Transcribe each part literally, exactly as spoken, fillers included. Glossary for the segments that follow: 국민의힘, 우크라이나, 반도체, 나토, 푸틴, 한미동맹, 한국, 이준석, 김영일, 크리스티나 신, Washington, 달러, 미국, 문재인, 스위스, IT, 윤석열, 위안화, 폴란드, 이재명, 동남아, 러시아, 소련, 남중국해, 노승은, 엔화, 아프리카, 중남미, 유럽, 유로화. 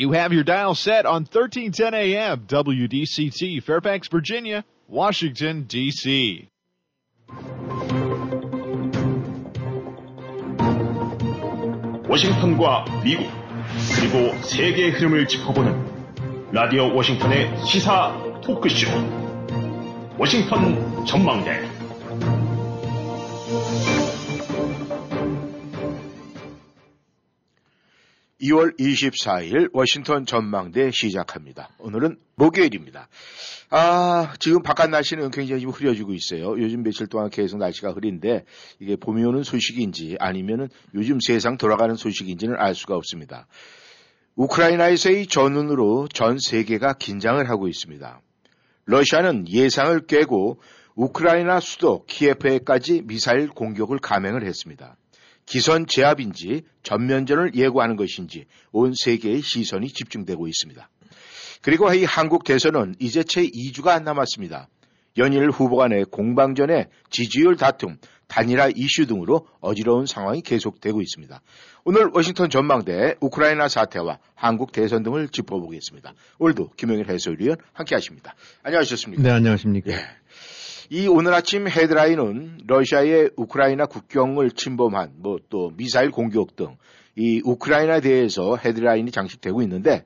You have your dial set on thirteen ten A M, W D C T, Fairfax, Virginia, Washington, D C 워싱턴과 미국, 그리고 세계의 흐름을 짚어보는 라디오 워싱턴의 시사 토크쇼, 워싱턴 전망대. 이월 이십사일 워싱턴 전망대 시작합니다. 오늘은 목요일입니다. 아, 지금 바깥 날씨는 굉장히 좀 흐려지고 있어요. 요즘 며칠 동안 계속 날씨가 흐린데 이게 봄이 오는 소식인지 아니면은 요즘 세상 돌아가는 소식인지는 알 수가 없습니다. 우크라이나에서의 전운으로 전 세계가 긴장을 하고 있습니다. 러시아는 예상을 깨고 우크라이나 수도 키예프에까지 미사일 공격을 감행을 했습니다. 기선 제압인지 전면전을 예고하는 것인지 온 세계의 시선이 집중되고 있습니다. 그리고 이 한국 대선은 이제 채 이 주가 남았습니다. 연일 후보가 내 공방전에 지지율 다툼, 단일화 이슈 등으로 어지러운 상황이 계속되고 있습니다. 오늘 워싱턴 전망대 우크라이나 사태와 한국 대선 등을 짚어보겠습니다. 오늘도 김영일 해설위원 함께하십니다. 안녕하셨습니까? 네, 안녕하십니까? 예. 이 오늘 아침 헤드라인은 러시아의 우크라이나 국경을 침범한 뭐 또 미사일 공격 등 이 우크라이나에 대해서 헤드라인이 장식되고 있는데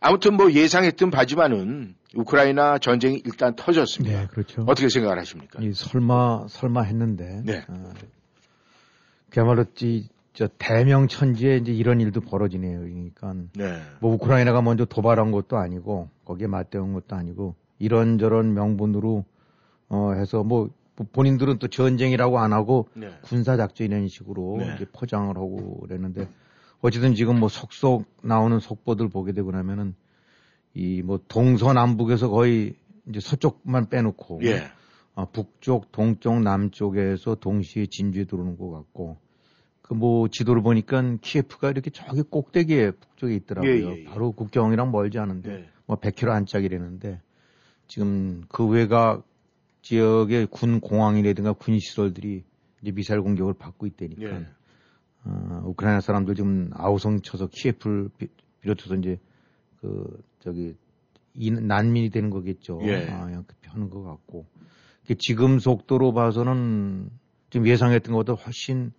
아무튼 뭐 예상했던 바지만은 우크라이나 전쟁이 일단 터졌습니다. 네, 그렇죠. 어떻게 생각을 하십니까? 이 설마 설마 했는데. 네. 어, 그야말로 이, 저 대명천지에 이제 이런 일도 벌어지네요. 그러니까 네. 뭐 우크라이나가 먼저 도발한 것도 아니고 거기에 맞대응한 것도 아니고 이런저런 명분으로 어, 해서 뭐 본인들은 또 전쟁이라고 안 하고 네. 군사작전 이런 식으로 네. 이제 포장을 하고 그랬는데 어쨌든 지금 뭐 속속 나오는 속보들 보게 되고 나면은 이 뭐 동서남북에서 거의 이제 서쪽만 빼놓고 예. 어, 북쪽, 동쪽, 남쪽에서 동시에 진주에 들어오는 것 같고 그 뭐 지도를 보니까 키예프가 이렇게 저기 꼭대기에 북쪽에 있더라고요. 예, 예, 예. 바로 국경이랑 멀지 않은데 예. 뭐 백 킬로미터 안짝이라는데 지금 그 외가 지역의 군 공항이라든가 군 시설들이 이제 미사일 공격을 받고 있다니까 예. 어, 우크라이나 사람들 지금 아우성 쳐서 키예프를 비롯해서 이제 그 저기 이, 난민이 되는 거겠죠. 예. 아, 그냥 하는 것 같고 지금 속도로 봐서는 지금 예상했던 것보다 훨씬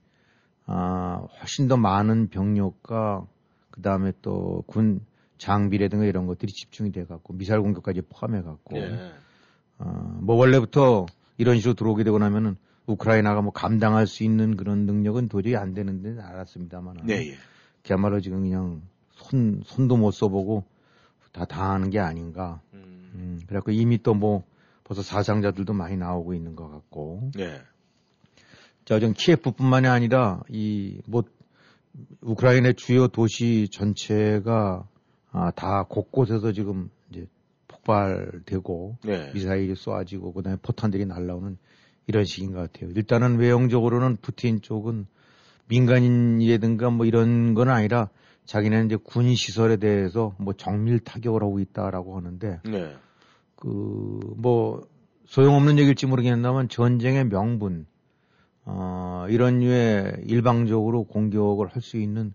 아, 훨씬 더 많은 병력과 그 다음에 또 군 장비라든가 이런 것들이 집중이 돼 갖고 미사일 공격까지 포함해 갖고. 예. 어, 뭐 원래부터 이런 식으로 들어오게 되고 나면은 우크라이나가 뭐 감당할 수 있는 그런 능력은 도저히 안 되는 데는 알았습니다만. 네. 예. 그야말로 지금 그냥 손, 손도 못 써보고 다 당하는 게 아닌가. 음. 음, 그래갖고 이미 또 뭐 벌써 사상자들도 많이 나오고 있는 것 같고. 네. 자, 지금 키예프뿐만이 아니라 이 뭐 우크라이나의 주요 도시 전체가 아, 다 곳곳에서 지금 이제 발되고 네. 미사일이 쏘아지고 그다음에 포탄들이 날라오는 이런 식인 것 같아요. 일단은 외형적으로는 푸틴 쪽은 민간인이라든가 뭐 이런 건 아니라 자기네는 이제 군 시설에 대해서 뭐 정밀 타격을 하고 있다라고 하는데 네. 그 뭐 소용없는 얘기일지 모르겠나만 전쟁의 명분 어, 이런 류의 일방적으로 공격을 할 수 있는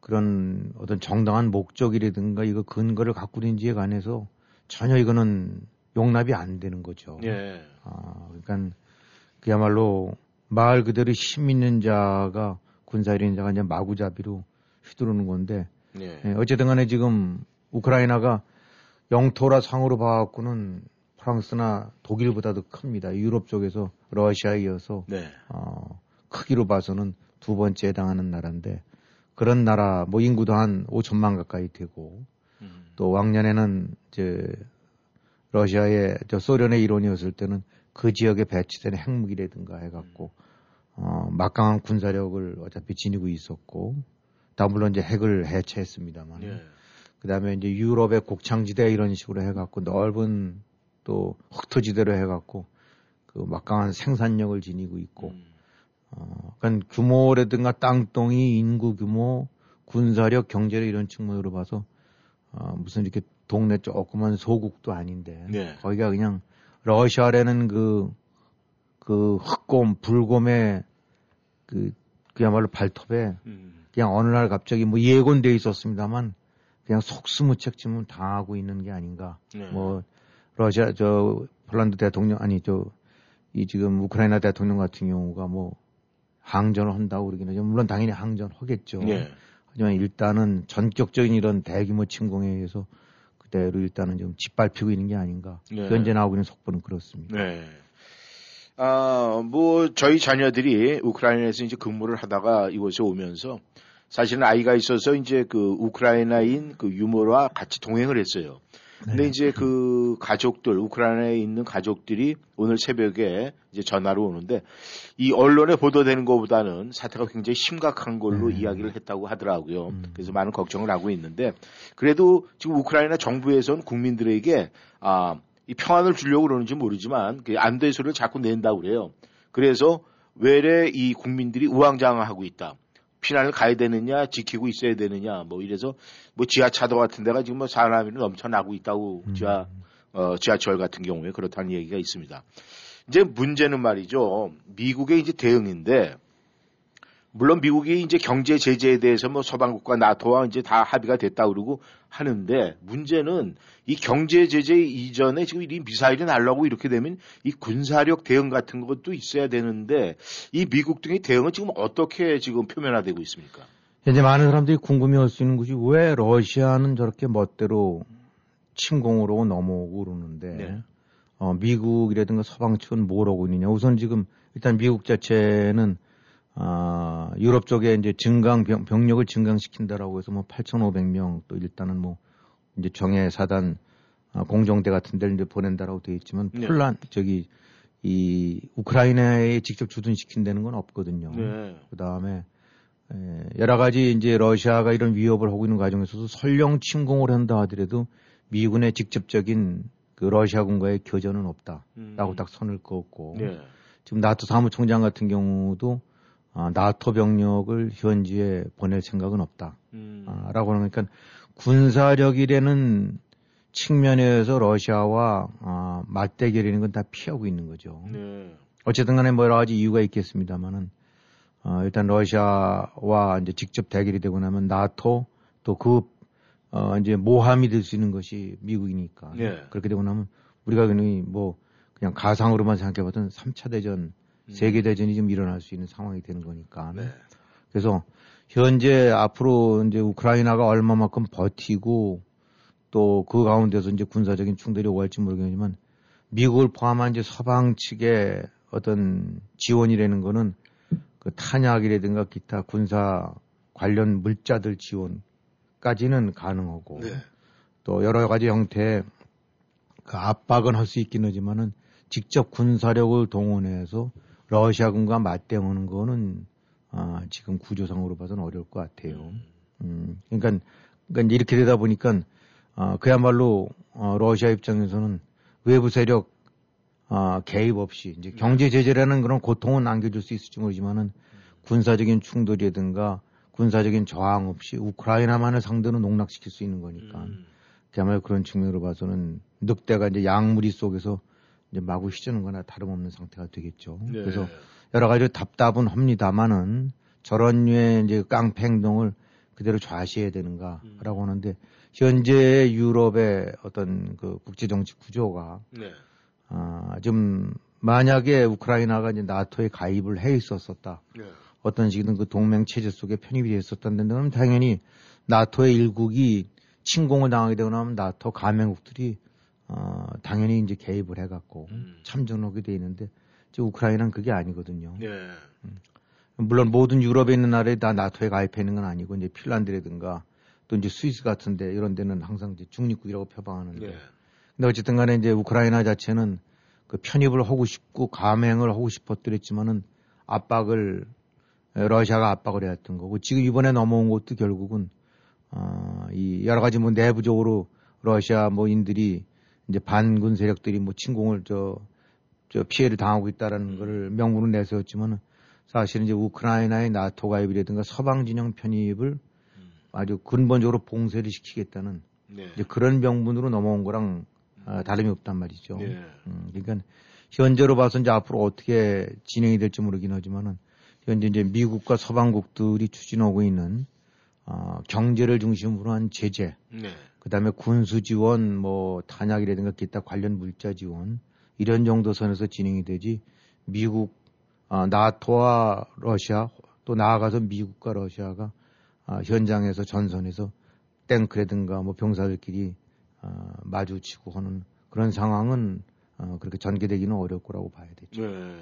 그런 어떤 정당한 목적이라든가 이거 근거를 갖고 있는지에 관해서 전혀 이거는 용납이 안 되는 거죠. 예. 아, 그러니까 그야말로 말 그대로 힘 있는 자가 군사일인 자가 이제 마구잡이로 휘두르는 건데 예. 예, 어쨌든 간에 지금 우크라이나가 영토라 상으로 봐갖고는 프랑스나 독일보다도 큽니다. 유럽 쪽에서 러시아에 이어서 네. 어, 크기로 봐서는 두 번째에 해당하는 나라인데 그런 나라 뭐 인구도 한 오천만 가까이 되고 또 왕년에는 이제 러시아의 저 소련의 일원이었을 때는 그 지역에 배치된 핵무기라든가 해갖고 어, 막강한 군사력을 어차피 지니고 있었고, 다 물론 이제 핵을 해체했습니다만, 예. 그다음에 이제 유럽의 곡창지대 이런 식으로 해갖고 넓은 또 흑토지대로 해갖고 그 막강한 생산력을 지니고 있고, 음. 어, 그러니까 규모라든가 땅덩이, 인구 규모, 군사력, 경제력 이런 측면으로 봐서. 어, 무슨 이렇게 동네 조그만 소국도 아닌데 네. 거기가 그냥 러시아라는 그, 그 흑곰 불곰의 그 그야말로 발톱에 음. 그냥 어느 날 갑자기 뭐 예고돼 있었습니다만 그냥 속수무책 지금 당하고 있는 게 아닌가. 네. 뭐 러시아 저 폴란드 대통령 아니 저 이 지금 우크라이나 대통령 같은 경우가 뭐 항전을 한다고 그러긴 하죠. 물론 당연히 항전하겠죠. 네. 하지만 일단은 전격적인 이런 대규모 침공에 의해서 그대로 일단은 좀 짓밟히고 있는 게 아닌가. 네. 현재 나오고 있는 속보는 그렇습니다. 네. 아, 뭐 저희 자녀들이 우크라이나에서 이제 근무를 하다가 이곳에 오면서 사실은 아이가 있어서 이제 그 우크라이나인 그 유모와 같이 동행을 했어요. 근데 네. 이제 그 가족들, 우크라이나에 있는 가족들이 오늘 새벽에 이제 전화로 오는데 이 언론에 보도되는 것보다는 사태가 굉장히 심각한 걸로 네. 이야기를 했다고 하더라고요. 음. 그래서 많은 걱정을 하고 있는데 그래도 지금 우크라이나 정부에서는 국민들에게 아, 이 평안을 주려고 그러는지 모르지만 안 될 소리를 자꾸 낸다고 그래요. 그래서 외래 이 국민들이 우왕좌왕하고 있다. 피난을 가야 되느냐, 지키고 있어야 되느냐, 뭐 이래서 뭐 지하차도 같은 데가 지금 뭐 사람이 넘쳐나고 있다고 음. 지하, 어, 지하철 같은 경우에 그렇다는 얘기가 있습니다. 이제 문제는 말이죠. 미국의 이제 대응인데, 물론 미국이 이제 경제 제재에 대해서 뭐 서방국과 나토와 이제 다 합의가 됐다 그러고 하는데 문제는 이 경제 제재 이전에 지금 이 미사일이 날라오고 이렇게 되면 이 군사력 대응 같은 것도 있어야 되는데 이 미국 등의 대응은 지금 어떻게 지금 표면화되고 있습니까? 현재 많은 사람들이 궁금해할 수 있는 것이 왜 러시아는 저렇게 멋대로 침공으로 넘어오고 그러는데 네. 어, 미국이라든가 서방 측은 뭘 하고 있느냐. 우선 지금 일단 미국 자체는 아, 유럽 쪽에 이제 증강, 병, 병력을 증강시킨다라고 해서 뭐 팔천오백 명 또 일단은 뭐 이제 정예 사단, 아, 공정대 같은 데를 이제 보낸다라고 되어 있지만 네. 폴란, 저기, 이 우크라이나에 직접 주둔시킨다는 건 없거든요. 네. 그 다음에 여러 가지 이제 러시아가 이런 위협을 하고 있는 과정에서도 설령 침공을 한다 하더라도 미군의 직접적인 그 러시아군과의 교전은 없다라고 음. 딱 선을 그었고 네. 지금 나토 사무총장 같은 경우도 아, 나토 병력을 현지에 보낼 생각은 없다. 음. 아, 라고 하는, 그러니까 군사력이라는 측면에서 러시아와 아, 맞대결이라는 건 다 피하고 있는 거죠. 네. 어쨌든 간에 뭐 여러 가지 이유가 있겠습니다만은, 아, 일단 러시아와 이제 직접 대결이 되고 나면 나토 또 그, 어, 이제 모함이 될 수 있는 것이 미국이니까. 네. 그렇게 되고 나면 우리가 그냥 뭐 그냥 가상으로만 생각해봤던 삼 차 대전 세계대전이 좀 일어날 수 있는 상황이 되는 거니까. 네. 그래서 현재 앞으로 이제 우크라이나가 얼마만큼 버티고 또 그 가운데서 이제 군사적인 충돌이 오갈지 모르겠지만 미국을 포함한 이제 서방 측의 어떤 지원이라는 거는 그 탄약이라든가 기타 군사 관련 물자들 지원까지는 가능하고 네. 또 여러 가지 형태의 그 압박은 할 수 있긴 하지만은 직접 군사력을 동원해서 러시아군과 맞대응하는 거는 아, 지금 구조상으로 봐서는 어려울 것 같아요. 음, 그러니까, 그러니까 이렇게 되다 보니까 아, 그야말로 어, 러시아 입장에서는 외부 세력 아, 개입 없이 이제 경제 제재라는 그런 고통은 안겨줄 수 있을지 모르지만은 군사적인 충돌이든가 군사적인 저항 없이 우크라이나만을 상대로 농락시킬 수 있는 거니까 그야말로 그런 측면으로 봐서는 늑대가 이제 양무리 속에서 이제 마구 휘저는 거나 다름없는 상태가 되겠죠. 네. 그래서 여러 가지 답답은 합니다만은 저런 류의 이제 깡패 행동을 그대로 좌시해야 되는가라고 음. 하는데 현재 유럽의 어떤 그 국제 정치 구조가 네. 아, 좀 만약에 우크라이나가 이제 나토에 가입을 해 있었었다. 네. 어떤 식이든 그 동맹 체제 속에 편입이 돼 있었다는 데는 당연히 나토의 일국이 침공을 당하게 되고 나면 나토 가맹국들이 어, 당연히 이제 개입을 해갖고 음. 참전하게 돼 있는데, 지금 우크라이나는 그게 아니거든요. 예. 음. 물론 모든 유럽에 있는 나라에 다 나토에 가입해 있는 건 아니고, 이제 핀란드라든가 또 이제 스위스 같은데 이런 데는 항상 이제 중립국이라고 표방하는데, 예. 근데 어쨌든 간에 이제 우크라이나 자체는 그 편입을 하고 싶고 가맹을 하고 싶었더랬지만은 압박을 러시아가 압박을 해왔던 거고, 지금 이번에 넘어온 것도 결국은 어, 이 여러 가지 뭐 내부적으로 러시아 뭐인들이 이제 반군 세력들이 뭐 침공을 저, 저 피해를 당하고 있다라는 음. 거를 명분을 내세웠지만은 사실은 이제 우크라이나의 나토 가입이라든가 서방 진영 편입을 음. 아주 근본적으로 봉쇄를 시키겠다는 네. 이제 그런 명분으로 넘어온 거랑 아, 다름이 없단 말이죠. 네. 음, 그러니까 현재로 봐서 이제 앞으로 어떻게 진행이 될지 모르긴 하지만은 현재 이제 미국과 서방국들이 추진하고 있는 어, 경제를 중심으로 한 제재, 네. 그다음에 군수 지원, 뭐 탄약이라든가 기타 관련 물자 지원 이런 정도 선에서 진행이 되지 미국, 어, 나토와 러시아 또 나아가서 미국과 러시아가 어, 현장에서 전선에서 탱크라든가 뭐 병사들끼리 어, 마주치고 하는 그런 상황은 어, 그렇게 전개되기는 어려울 거라고 봐야 되죠. 네.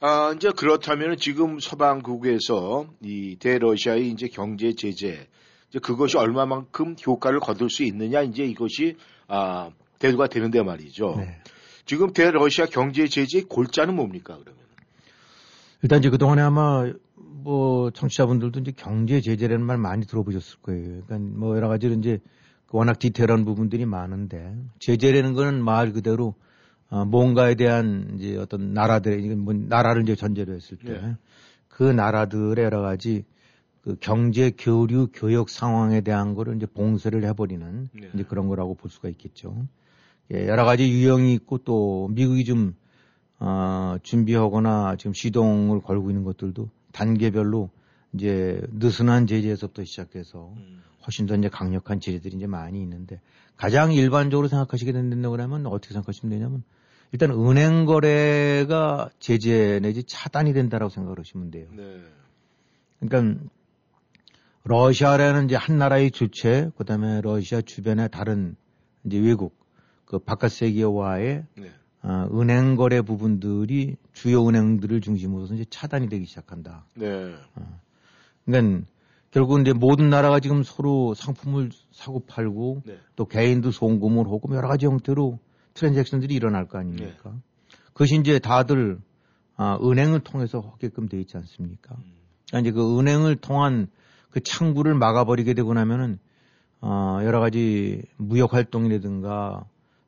아, 이제 그렇다면 지금 서방국에서 이 대러시아의 이제 경제 제재, 이제 그것이 얼마만큼 효과를 거둘 수 있느냐, 이제 이것이, 아, 대두가 되는데 말이죠. 네. 지금 대러시아 경제 제재의 골자는 뭡니까, 그러면? 일단 이제 그동안에 아마 뭐 청취자분들도 이제 경제 제재라는 말 많이 들어보셨을 거예요. 그러니까 뭐 여러 가지로 이제 워낙 디테일한 부분들이 많은데 제재라는 거는 말 그대로 어, 뭔가에 대한 이제 어떤 나라들의 뭐 나라를 이제 전제로 했을 때 그 네. 나라들의 여러 가지 그 경제 교류 교역 상황에 대한 거를 이제 봉쇄를 해버리는 네. 이제 그런 거라고 볼 수가 있겠죠. 예, 여러 가지 유형이 있고 또 미국이 좀 어, 준비하거나 지금 시동을 걸고 있는 것들도 단계별로 이제 느슨한 제재에서부터 시작해서 훨씬 더 이제 강력한 제재들이 이제 많이 있는데 가장 일반적으로 생각하시게 된다고 하면 어떻게 생각하시면 되냐면 일단 은행 거래가 제재 내지 차단이 된다라고 생각을 하시면 돼요. 네. 그러니까 러시아라는 이제 한 나라의 주체, 그다음에 러시아 주변의 다른 이제 외국 그 바깥 세계와의 네. 어, 은행 거래 부분들이 주요 은행들을 중심으로서 이제 차단이 되기 시작한다. 네. 어. 그러니까 결국은 이제 모든 나라가 지금 서로 상품을 사고 팔고 네. 또 개인도 송금을 하고 여러 가지 형태로 트랜잭션들이 일어날 거 아닙니까? 네. 그것이 이제 다들 아, 은행을 통해서 하게끔 돼 있지 않습니까? 음. 그러니까 이제 그 은행을 통한 그 창구를 막아버리게 되고 나면은 어, 여러 가지 무역 활동이라든가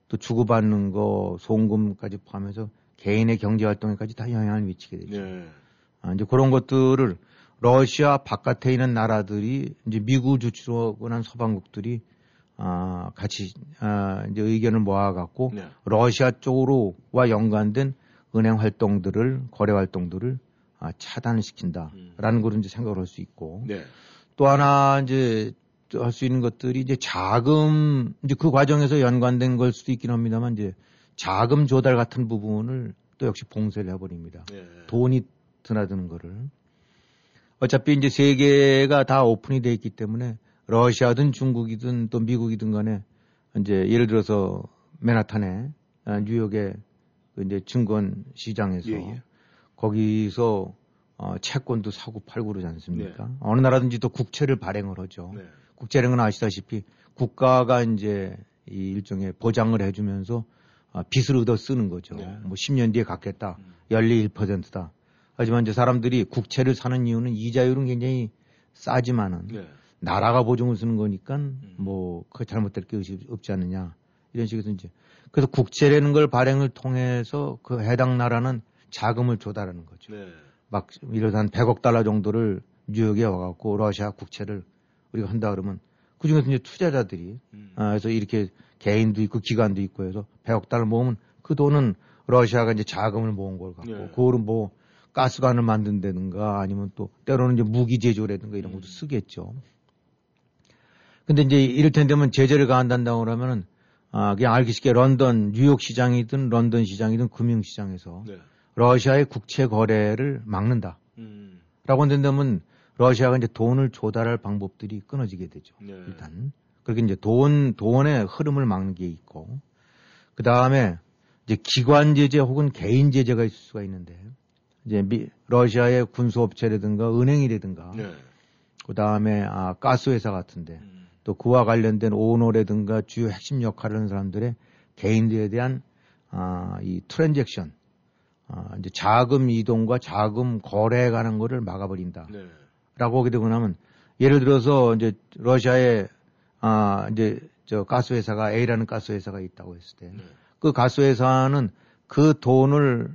또 주고받는 거 송금까지 포함해서 개인의 경제 활동에까지 다 영향을 미치게 되죠. 네. 아, 이제 그런 것들을 러시아 바깥에 있는 나라들이 이제 미국을 주축으로 한 서방국들이 아, 같이 아, 이제 의견을 모아갖고 네. 러시아 쪽으로와 연관된 은행 활동들을 거래 활동들을 아, 차단시킨다라는 음. 걸 이제 생각을 할 수 있고 네. 또 하나 이제 할 수 있는 것들이 이제 자금 이제 그 과정에서 연관된 걸 수도 있긴 합니다만 이제 자금 조달 같은 부분을 또 역시 봉쇄를 해버립니다. 네. 돈이 드나드는 거를. 어차피 이제 세계가 다 오픈이 돼 있기 때문에 러시아든 중국이든 또 미국이든 간에 이제 예를 들어서 맨하탄에 뉴욕의 이제 증권 시장에서 예, 예. 거기서 어 채권도 사고 팔고 그러지 않습니까? 네. 어느 나라든지 또 국채를 발행을 하죠. 네. 국채는 아시다시피 국가가 이제 이 일종의 보장을 해주면서 빚을 얻어 쓰는 거죠. 네. 뭐 십 년 뒤에 갚겠다. 연리 일 퍼센트다. 하지만 이제 사람들이 국채를 사는 이유는 이자율은 굉장히 싸지만은 네. 나라가 보증을 쓰는 거니까 음. 뭐 그 잘못될 게 없지 않느냐 이런 식으로 이제 그래서 국채라는 걸 발행을 통해서 그 해당 나라는 자금을 조달하는 거죠. 네. 막 이러다 한 백억 달러 정도를 뉴욕에 와갖고 러시아 국채를 우리가 한다 그러면 그 중에서 이제 투자자들이 음. 아, 그래서 이렇게 개인도 있고 기관도 있고 해서 백억 달러 모으면 그 돈은 러시아가 이제 자금을 모은 걸 갖고 네. 그거를 뭐 가스관을 만든다든가 아니면 또 때로는 이제 무기 제조라든가 이런 것도 쓰겠죠. 근데 이제 이를테면 되면 제재를 가한다고 그러면은, 아, 그냥 알기 쉽게 런던, 뉴욕 시장이든 런던 시장이든 금융시장에서 네. 러시아의 국채 거래를 막는다. 음. 라고 한다면 러시아가 이제 돈을 조달할 방법들이 끊어지게 되죠. 네. 일단. 그렇게 이제 돈, 돈의 흐름을 막는 게 있고. 그 다음에 이제 기관 제재 혹은 개인 제재가 있을 수가 있는데 이제 미, 러시아의 군수업체라든가 은행이라든가 네. 그다음에 아, 가스회사 같은데 음. 또 그와 관련된 오너라든가 주요 핵심 역할을 하는 사람들의 개인들에 대한 아, 이 트랜잭션 아, 이제 자금 이동과 자금 거래에 관한 거를 막아버린다 네. 라고 하게 되고 나면 예를 들어서 이제 러시아의 아, 이제 저 가스회사가 A라는 가스회사가 있다고 했을 때 그 네. 가스회사는 그 돈을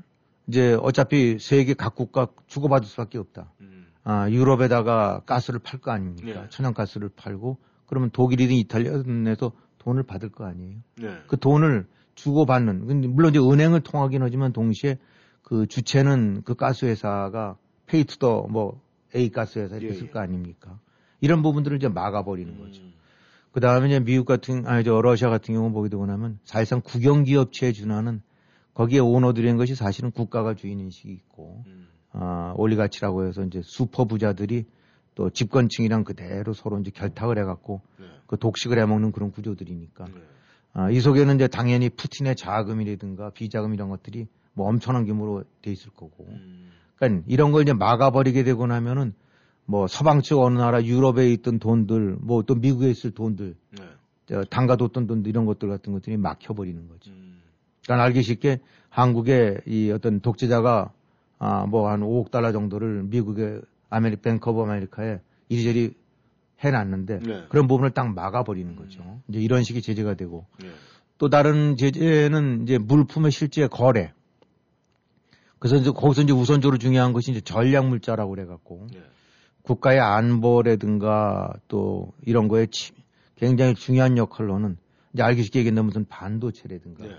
이제 어차피 세계 각국과 주고받을 수밖에 없다. 음. 아, 유럽에다가 가스를 팔 거 아닙니까? 네. 천연가스를 팔고 그러면 독일이든 이탈리아에서 돈을 받을 거 아니에요. 네. 그 돈을 주고받는 물론 이제 은행을 통하긴 하지만 동시에 그 주체는 그 가스회사가 페이투더 뭐 A 가스회사 이렇게 쓸 거 아닙니까? 이런 부분들을 이제 막아버리는 거죠. 음. 그 다음에 이제 미국 같은, 아니, 저 러시아 같은 경우 보게 되고 나면 사실상 국영기업체에 준하는 거기에 오너들인 것이 사실은 국가가 주인인식이 있고, 음. 어, 올리가치라고 해서 이제 슈퍼부자들이 또 집권층이랑 그대로 서로 이제 결탁을 해갖고 네. 그 독식을 해먹는 그런 구조들이니까. 네. 아, 이 속에는 이제 당연히 푸틴의 자금이라든가 비자금 이런 것들이 뭐 엄청난 규모로 돼 있을 거고. 음. 그러니까 이런 걸 이제 막아버리게 되고 나면은 뭐 서방 측 어느 나라 유럽에 있던 돈들 뭐 또 미국에 있을 돈들 네. 담가뒀던 돈들 이런 것들 같은 것들이 막혀버리는 거죠. 음. 그러니까 알기 쉽게 한국의 이 어떤 독재자가 아, 뭐 한 오억 달러 정도를 미국의 아메리, 뱅크 오브 아메리카에 이리저리 해놨는데 네. 그런 부분을 딱 막아버리는 거죠. 이제 이런 식의 제재가 되고 네. 또 다른 제재는 이제 물품의 실제 거래. 그래서 이제 거기서 이제 우선적으로 중요한 것이 이제 전략물자라고 그래갖고 네. 국가의 안보라든가 또 이런 거에 굉장히 중요한 역할로는 이제 알기 쉽게 얘기한다면 무슨 반도체라든가 네.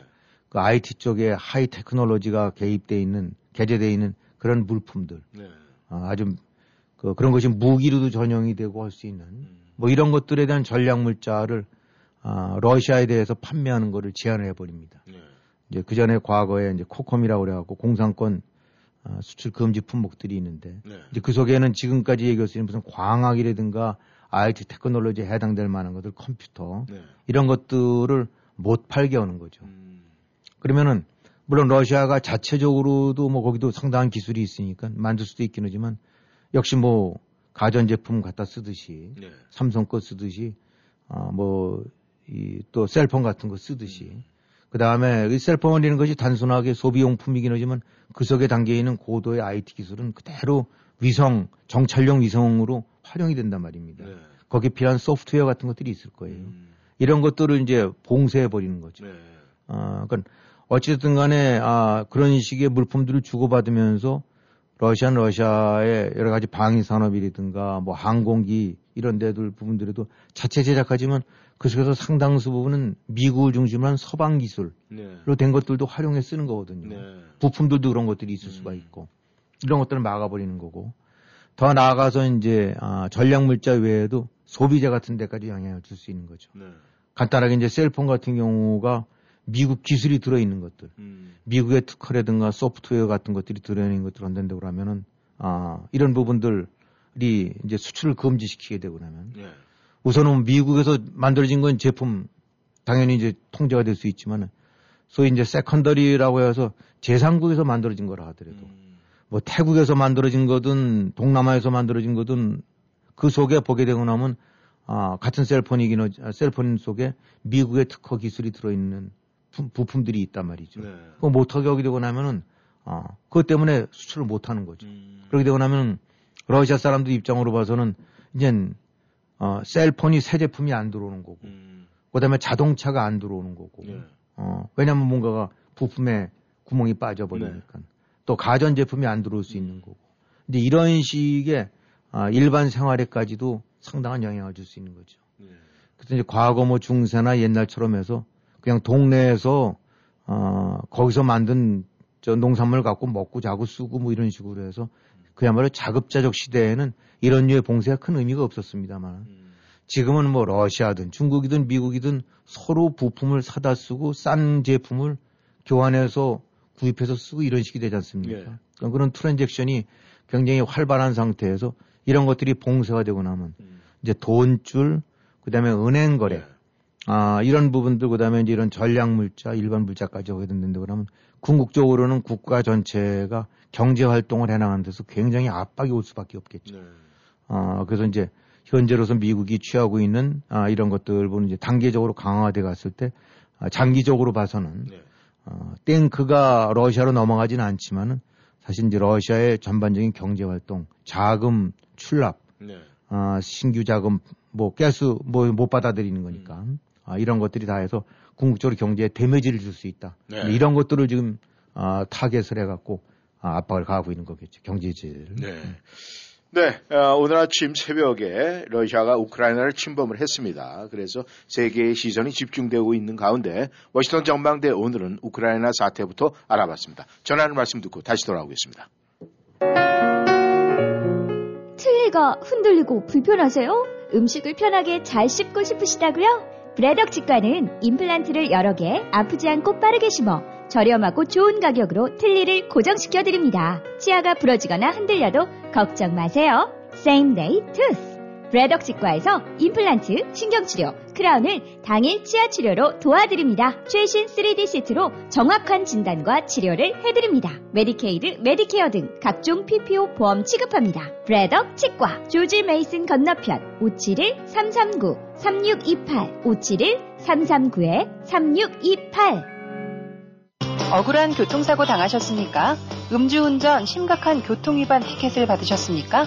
그 아이티 쪽에 하이 테크놀로지가 개입되어 있는, 개재되어 있는 그런 물품들. 네. 아, 아주 그 그런 것이 무기로도 전용이 되고 할 수 있는 뭐 이런 것들에 대한 전략물자를 아, 러시아에 대해서 판매하는 것을 제한을 해버립니다. 네. 이제 그 전에 과거에 이제 코콤이라고 그래갖고 공산권 아, 수출 금지 품목들이 있는데 네. 이제 그 속에는 지금까지 얘기할 수 있는 무슨 광학이라든가 아이티 테크놀로지에 해당될 만한 것들 컴퓨터 네. 이런 것들을 못 팔게 하는 거죠. 음. 그러면은 물론 러시아가 자체적으로도 뭐 거기도 상당한 기술이 있으니까 만들 수도 있긴 하지만 역시 뭐 가전제품 갖다 쓰듯이 네. 삼성 거 쓰듯이 아, 뭐 이 또 셀폰 같은 거 쓰듯이 음. 그 다음에 이 셀폰이라는 것이 단순하게 소비용품이긴 하지만 그 속에 담겨있는 고도의 아이티 기술은 그대로 위성, 정찰용 위성으로 활용이 된단 말입니다. 네. 거기에 필요한 소프트웨어 같은 것들이 있을 거예요. 음. 이런 것들을 이제 봉쇄해버리는 거죠. 네. 아, 그러니까 어쨌든 간에 아, 그런 식의 물품들을 주고받으면서 러시아는 러시아의 여러 가지 방위산업이라든가 뭐 항공기 이런 데들 부분들에도 자체 제작하지만 그 속에서 상당수 부분은 미국을 중심으로 한 서방 기술로 네. 된 것들도 활용해 쓰는 거거든요. 네. 부품들도 그런 것들이 있을 음. 수가 있고 이런 것들을 막아버리는 거고 더 나아가서 이제 아, 전략물자 외에도 소비자 같은 데까지 영향을 줄 수 있는 거죠. 네. 간단하게 이제 셀폰 같은 경우가 미국 기술이 들어있는 것들, 음. 미국의 특허라든가 소프트웨어 같은 것들이 들어있는 것들 한다고 그러면은, 아, 이런 부분들이 이제 수출을 금지시키게 되고 나면, 네. 우선은 미국에서 만들어진 건 제품, 당연히 이제 통제가 될 수 있지만, 소위 이제 세컨더리라고 해서 제삼국에서 만들어진 거라 하더라도, 음. 뭐 태국에서 만들어진 거든, 동남아에서 만들어진 거든, 그 속에 보게 되고 나면, 아, 같은 셀폰이긴, 하지, 셀폰 속에 미국의 특허 기술이 들어있는 부품들이 있단 말이죠. 네. 그거 못하게 하게 되고 나면은, 어, 그것 때문에 수출을 못하는 거죠. 음. 그렇게 되고 나면은, 러시아 사람들 입장으로 봐서는, 이젠, 어, 셀폰이 새 제품이 안 들어오는 거고, 음. 그 다음에 자동차가 안 들어오는 거고, 네. 어, 왜냐면 뭔가가 부품에 구멍이 빠져버리니까, 네. 또 가전제품이 안 들어올 수 음. 있는 거고, 이제 이런 식의, 어, 일반 생활에까지도 상당한 영향을 줄 수 있는 거죠. 네. 그래서 이제 과거 뭐 중세나 옛날처럼 해서, 그냥 동네에서 어 거기서 만든 저 농산물 갖고 먹고 자고 쓰고 뭐 이런 식으로 해서 그야말로 자급자족 시대에는 이런 류의 봉쇄가 큰 의미가 없었습니다만 지금은 뭐 러시아든 중국이든 미국이든 서로 부품을 사다 쓰고 싼 제품을 교환해서 구입해서 쓰고 이런 식이 되지 않습니까? 예. 그런 그런 트랜잭션이 굉장히 활발한 상태에서 이런 것들이 봉쇄가 되고 나면 음. 이제 돈줄 그다음에 은행 거래 예. 아, 이런 부분들, 그 다음에 이제 이런 전략 물자, 일반 물자까지 오게 된다 그러면 궁극적으로는 국가 전체가 경제 활동을 해나가는 데서 굉장히 압박이 올 수밖에 없겠죠. 네. 아, 그래서 이제 현재로서 미국이 취하고 있는 아, 이런 것들 보는 이제 단계적으로 강화돼 갔을 때 아, 장기적으로 봐서는 네. 어, 탱크가 러시아로 넘어가진 않지만은 사실 이제 러시아의 전반적인 경제 활동, 자금 출납, 네. 아, 신규 자금, 뭐 가스 뭐 못 받아들이는 거니까. 음. 아, 이런 것들이 다 해서 궁극적으로 경제에 데미지를 줄 수 있다. 네. 이런 것들을 지금 아, 타겟을 해갖고 아, 압박을 가하고 있는 거겠죠. 경제 제재를. 네. 네. 어, 오늘 아침 새벽에 러시아가 우크라이나를 침범을 했습니다. 그래서 세계의 시선이 집중되고 있는 가운데 워싱턴 전망대 오늘은 우크라이나 사태부터 알아봤습니다. 전하는 말씀 듣고 다시 돌아오겠습니다. 팬티가 흔들리고 불편하세요? 음식을 편하게 잘 씹고 싶으시다고요? 브래덕 치과는 임플란트를 여러 개 아프지 않고 빠르게 심어 저렴하고 좋은 가격으로 틀니를 고정시켜드립니다. 치아가 부러지거나 흔들려도 걱정 마세요. Same Day Tooth. 브래덕 치과에서 임플란트, 신경치료, 크라운을 당일 치아치료로 도와드립니다. 최신 쓰리디 시트로 정확한 진단과 치료를 해드립니다. 메디케이드, 메디케어 등 각종 피피오 보험 취급합니다. 브래덕 치과, 조지 메이슨 건너편 오칠일 삼삼구 삼육이팔 오칠일 삼삼구 삼육이팔. 억울한 교통사고 당하셨습니까? 음주운전, 심각한 교통위반 티켓을 받으셨습니까?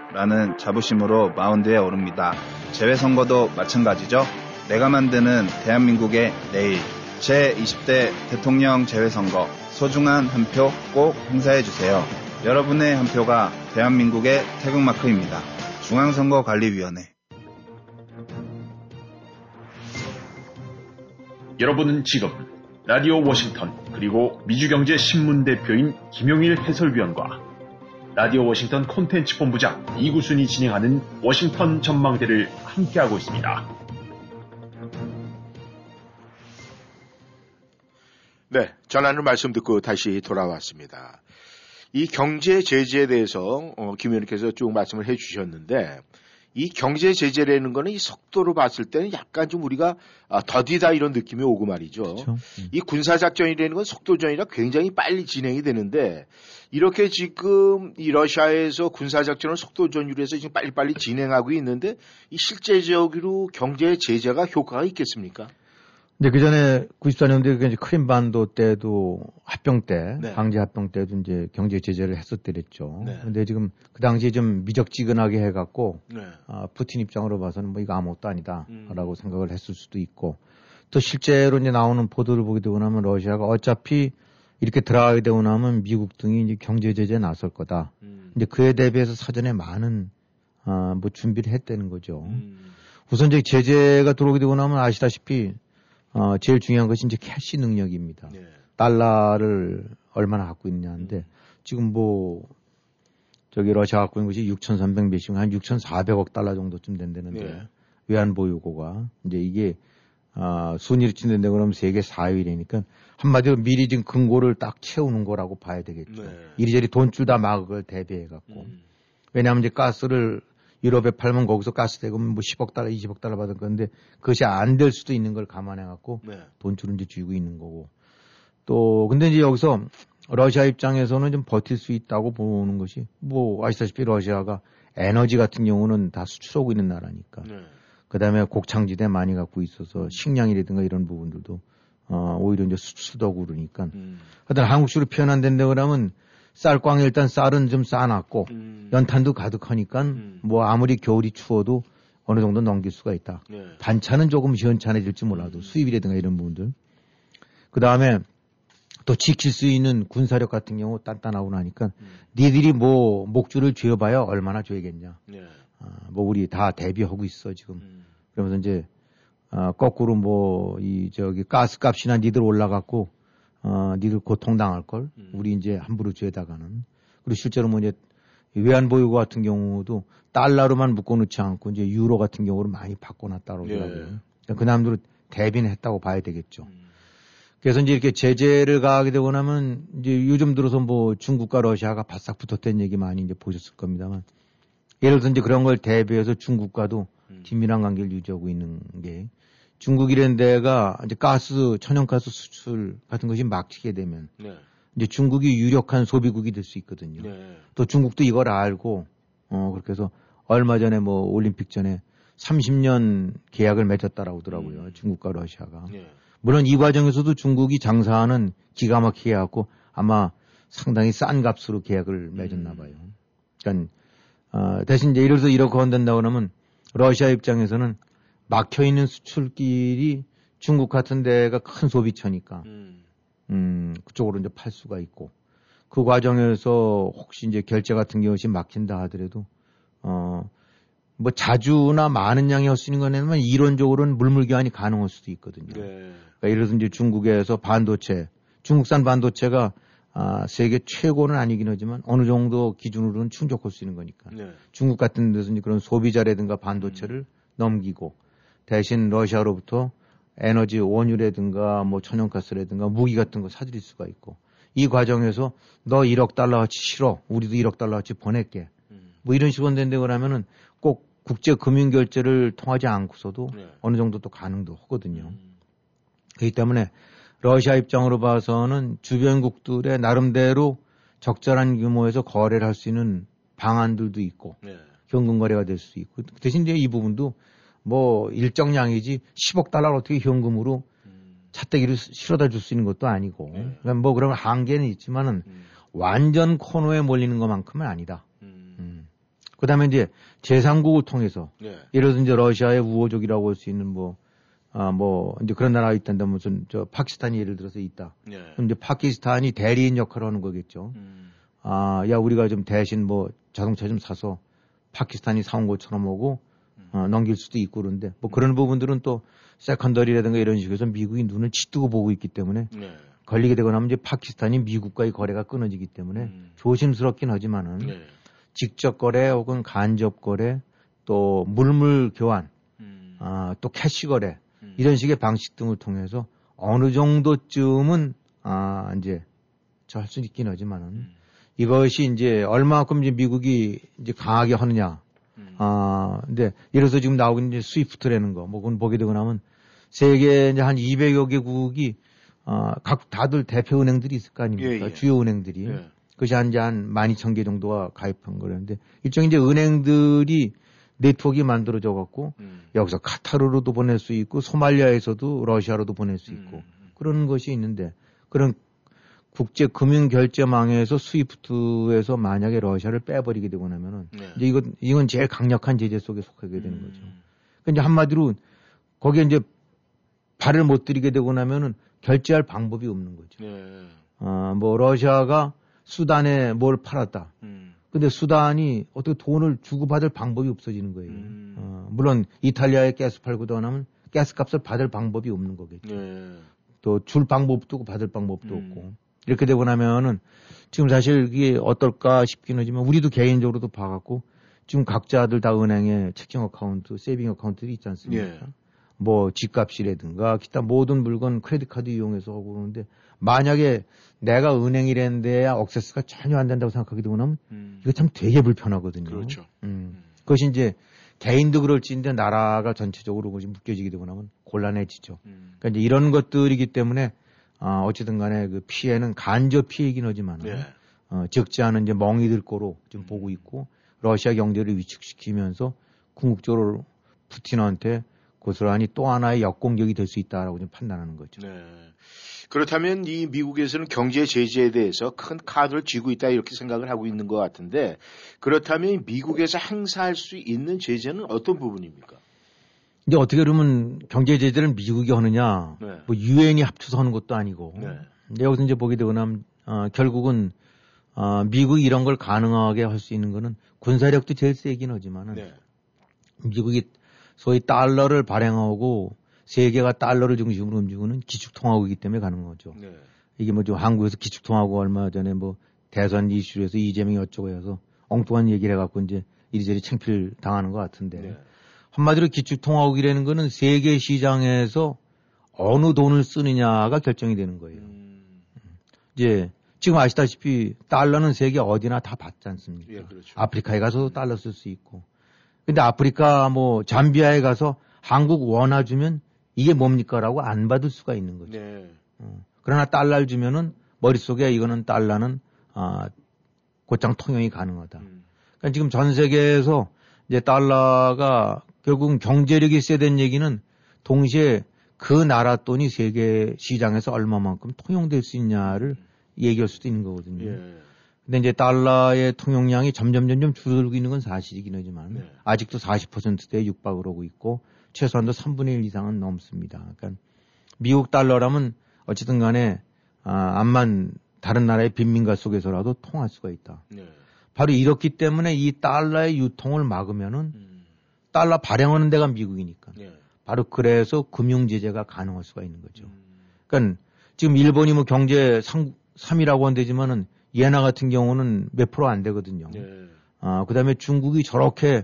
라는 자부심으로 마운드에 오릅니다. 재외선거도 마찬가지죠. 내가 만드는 대한민국의 내일, 제이십 대 대통령 재외선거 소중한 한 표 꼭 행사해주세요. 여러분의 한 표가 대한민국의 태극마크입니다. 중앙선거관리위원회. 여러분은 지금 라디오 워싱턴 그리고 미주경제신문대표인 김영일 해설위원과 라디오 워싱턴 콘텐츠 본부장 이구순이 진행하는 워싱턴 전망대를 함께하고 있습니다. 네, 전하는 말씀 듣고 다시 돌아왔습니다. 이 경제 제재에 대해서 어, 김 의원님께서 쭉 말씀을 해주셨는데, 이 경제 제재라는 거는 이 속도로 봤을 때는 약간 좀 우리가 더디다 이런 느낌이 오고 말이죠. 그렇죠. 이 군사작전이라는 건 속도전이라 굉장히 빨리 진행이 되는데, 이렇게 지금 이 러시아에서 군사작전을 속도전으로 해서 지금 빨리빨리 진행하고 있는데, 이 실제적으로 경제 제재가 효과가 있겠습니까? 근데 그 전에 구십사 년대 이제 크림반도 때도 합병 때, 네. 강제 합병 때도 이제 경제 제재를 했었더랬죠. 네. 근데 지금 그 당시에 좀 미적지근하게 해갖고, 네. 아, 푸틴 입장으로 봐서는 뭐 이거 아무것도 아니다라고 음. 생각을 했을 수도 있고, 또 실제로 이제 나오는 보도를 보게 되고 나면 러시아가 어차피 이렇게 들어가게 되고 나면 미국 등이 이제 경제 제재에 나설 거다. 음. 이제 그에 대비해서 사전에 많은, 아, 뭐 준비를 했다는 거죠. 음. 우선 이제 제재가 들어오게 되고 나면 아시다시피 어, 제일 중요한 것이 이제 캐시 능력입니다. 네. 달러를 얼마나 갖고 있느냐인데, 음. 지금 뭐, 저기 러시아 갖고 있는 것이 육천삼백 몇십, 한 육천사백억 달러 정도쯤 된다는데, 네. 외환보유고가, 이제 이게, 아, 순위를 친다는데 그러면 세계 사 위라니까, 한마디로 미리 지금 금고를 딱 채우는 거라고 봐야 되겠죠. 네. 이리저리 돈줄 다 막을 대비해갖고. 음. 왜냐하면 이제 가스를 유럽에 팔면 거기서 가스 대금 뭐 십억 달러, 이십억 달러 받을 건데 그것이 안 될 수도 있는 걸 감안해 갖고 네. 돈줄을 이제 쥐고 있는 거고. 또 근데 이제 여기서 러시아 입장에서는 좀 버틸 수 있다고 보는 것이, 뭐 아시다시피 러시아가 에너지 같은 경우는 다 수출하고 있는 나라니까. 네. 그다음에 곡창지대 많이 갖고 있어서 식량이라든가 이런 부분들도 어 오히려 이제 수출도 하고 그러니까. 음. 하여튼 한국식으로 표현한다는데 그러면 쌀꽝에 일단 쌀은 좀 싸놨고 음. 연탄도 가득하니까 음. 뭐 아무리 겨울이 추워도 어느 정도 넘길 수가 있다. 네. 반찬은 조금 시원찮아질지 몰라도 음. 수입이라든가 이런 부분들. 그다음에 또 지킬 수 있는 군사력 같은 경우 단단하고 나니까 음. 니들이 뭐 목줄을 쥐어봐야 얼마나 줘야겠냐. 네. 아, 뭐 우리 다 대비하고 있어 지금. 음. 그러면서 이제 아, 거꾸로 뭐 이 저기 가스값이나 니들 올라갔고 어, 니들 고통당할 걸, 음. 우리 이제 함부로 죄다가는. 그리고 실제로 뭐 이제 외환보유고 같은 경우도 달러로만 묶어놓지 않고 이제 유로 같은 경우로 많이 바꿔놨다고 그러더라고요. 예. 그 남들은 대비는 했다고 봐야 되겠죠. 음. 그래서 이제 이렇게 제재를 가하게 되고 나면 이제 요즘 들어서 뭐 중국과 러시아가 바싹 붙었다는 얘기 많이 이제 보셨을 겁니다만, 예를 들어서 이제 그런 걸 대비해서 중국과도 음. 긴밀한 관계를 유지하고 있는 게, 중국이라는 데가 이제 가스, 천연가스 수출 같은 것이 막히게 되면 네. 이제 중국이 유력한 소비국이 될 수 있거든요. 네. 또 중국도 이걸 알고 어 그렇게 해서 얼마 전에 뭐 올림픽 전에 삼십 년 계약을 맺었다라고 하더라고요. 음. 중국과 러시아가. 네. 물론 이 과정에서도 중국이 장사하는 기가 막히게 해갖고 아마 상당히 싼 값으로 계약을 맺었나 봐요. 음. 그러니까 어, 대신 이제 예를 들어서 이렇게 한다고 하면 러시아 입장에서는 막혀있는 수출길이 중국 같은 데가 큰 소비처니까 음. 음, 그쪽으로 이제 팔 수가 있고 그 과정에서 혹시 이제 결제 같은 것이 막힌다 하더라도 어, 뭐 자주나 많은 양이 할 수 있는 건 아니지만 이론적으로는 물물교환이 가능할 수도 있거든요. 네. 그러니까 예를 들어서 이제 중국에서 반도체, 중국산 반도체가 아, 세계 최고는 아니긴 하지만 어느 정도 기준으로는 충족할 수 있는 거니까 네. 중국 같은 데서 이제 그런 소비자라든가 반도체를 음. 넘기고 대신 러시아로부터 에너지 원유라든가 뭐 천연가스라든가 무기 같은 거 사들일 수가 있고 이 과정에서 너 일억 달러어치 싫어 우리도 일억 달러어치 보낼게 음. 뭐 이런 식으로 된다고 하면은 꼭 국제 금융 결제를 통하지 않고서도 네. 어느 정도 또 가능도 하거든요. 음. 그렇기 때문에 러시아 입장으로 봐서는 주변국들의 나름대로 적절한 규모에서 거래를 할 수 있는 방안들도 있고 네. 현금 거래가 될 수도 있고 대신 이제 이 부분도 뭐 일정량이지 십억 달러를 어떻게 현금으로 음. 차떼기를 실어다 줄 수 있는 것도 아니고 네. 그러니까 뭐 그런 한계는 있지만은 음. 완전 코너에 몰리는 것만큼은 아니다. 음. 음. 그다음에 이제 제삼국을 통해서 네. 예를 들어 이제 러시아의 우호적이라고 할 수 있는 뭐 아, 뭐, 이제 그런 나라가 있단다. 무슨, 저, 파키스탄이 예를 들어서 있다. 예. 그럼 이제 파키스탄이 대리인 역할을 하는 거겠죠. 음. 아, 야, 우리가 좀 대신 뭐 자동차 좀 사서 파키스탄이 사온 것처럼 오고, 음. 어, 넘길 수도 있고 그런데, 뭐 음. 그런 부분들은 또, 세컨더리라든가 이런 식으로서 미국이 눈을 치뜨고 보고 있기 때문에, 예. 걸리게 되거나 하면 이제 파키스탄이 미국과의 거래가 끊어지기 때문에 음. 조심스럽긴 하지만은, 예. 직접 거래 혹은 간접 거래, 또 물물 교환, 음. 아, 또 캐시 거래, 이런 식의 방식 등을 통해서 어느 정도쯤은, 아, 이제, 저 할 수 있긴 하지만은, 음. 이것이 이제 얼마만큼 이제 미국이 이제 강하게 하느냐. 음. 아, 근데, 예를 들어서 지금 나오고 있는 이제 스위프트라는 거, 뭐, 그건 보게 되고 나면 세계 이제 한 이백여 개국이, 아, 각, 다들 대표 은행들이 있을 거 아닙니까? 예, 예. 주요 은행들이. 예. 그것이 한, 이제 한 만 이천 개 정도가 가입한 거라는데, 일종의 이제 은행들이 네트워크가 만들어져 갖고 음. 여기서 카타르로도 보낼 수 있고 소말리아에서도 러시아로도 보낼 수 있고 음. 그런 것이 있는데 그런 국제 금융 결제망에서 스위프트에서 만약에 러시아를 빼버리게 되고 나면은 네. 이제 이건 이건 제일 강력한 제재 속에 속하게 되는 음. 거죠. 그러니까 한마디로 거기에 이제 발을 못 들이게 되고 나면은 결제할 방법이 없는 거죠. 네. 아, 뭐 러시아가 수단에 뭘 팔았다. 음. 근데 수단이 어떻게 돈을 주고받을 방법이 없어지는 거예요. 음. 어, 물론 이탈리아에 가스 팔고 나면 가스값을 받을 방법이 없는 거겠죠. 네. 또 줄 방법도 없고 받을 방법도 음. 없고 이렇게 되고 나면은 지금 사실 이게 어떨까 싶긴 하지만 우리도 개인적으로도 봐갖고 지금 각자들 다 은행에 체킹 어카운트, 세이빙 어카운트들이 있지 않습니까? 네. 뭐 집값이라든가 기타 모든 물건 크레딧 카드 이용해서 하고 그러는데 만약에 내가 은행이랬는데 액세스가 전혀 안 된다고 생각하게 되고 나면 음. 이거 참 되게 불편하거든요. 그렇죠. 음. 음. 그것이 이제 개인도 그럴지인데 나라가 전체적으로 그것이 묶여지게 되고 나면 곤란해지죠. 음. 그러니까 이제 이런 것들이기 때문에 어, 어쨌든 간에 그 피해는 간접 피해이긴 하지만 네. 어, 적지 않은 이제 멍이들 거로 지금 음. 보고 있고 러시아 경제를 위축시키면서 궁극적으로 푸틴한테 고스란히 또 하나의 역공격이 될 수 있다라고 좀 판단하는 거죠. 네. 그렇다면 이 미국에서는 경제 제재에 대해서 큰 카드를 쥐고 있다 이렇게 생각을 하고 있는 것 같은데 그렇다면 미국에서 행사할 수 있는 제재는 어떤 부분입니까? 이제 어떻게 그러면 경제 제재를 미국이 하느냐, 네. 뭐 유엔이 합쳐서 하는 것도 아니고 네. 여기서 이제 보게 되거나 어, 결국은 어, 미국이 이런 걸 가능하게 할 수 있는 거는 군사력도 제일 세긴 하지만은 네. 미국이 소위 달러를 발행하고 세계가 달러를 중심으로 움직이는 기축통화국이기 때문에 가는 거죠. 네. 이게 뭐 좀 한국에서 기축통화국 얼마 전에 뭐 대선 이슈로 해서 이재명이 어쩌고 해서 엉뚱한 얘기를 해갖고 이제 이리저리 창피를 당하는 것 같은데 네. 한마디로 기축통화국이라는 거는 세계 시장에서 어느 돈을 쓰느냐가 결정이 되는 거예요. 음. 이제 지금 아시다시피 달러는 세계 어디나 다 받지 않습니까? 예, 그렇죠. 아프리카에 가서도 음. 달러 쓸 수 있고. 근데 아프리카 뭐 잠비아에 가서 한국 원화 주면 이게 뭡니까라고 안 받을 수가 있는 거죠. 네. 어. 그러나 달러를 주면은 머릿속에 이거는 달러는 아, 곧장 통용이 가능하다. 음. 그러니까 지금 전 세계에서 이제 달러가 결국은 경제력이 있어야 되는 얘기는 동시에 그 나라 돈이 세계 시장에서 얼마만큼 통용될 수 있냐를 얘기할 수도 있는 거거든요. 네. 근데 이제 달러의 통용량이 점점 점점 줄어들고 있는 건 사실이긴 하지만 네. 아직도 사십 퍼센트대에 육박을 하고 있고 최소한도 삼분의 일 이상은 넘습니다. 그러니까 미국 달러라면 어쨌든 간에 아, 암만 다른 나라의 빈민가 속에서라도 통할 수가 있다. 네. 바로 이렇기 때문에 이 달러의 유통을 막으면은 음. 달러 발행하는 데가 미국이니까. 네. 바로 그래서 금융 제재가 가능할 수가 있는 거죠. 음. 그러니까 지금 일본이 뭐 경제 삼 위라고 한대지만은 엔화 같은 경우는 몇 프로 안 되거든요. 네. 아, 그다음에 중국이 저렇게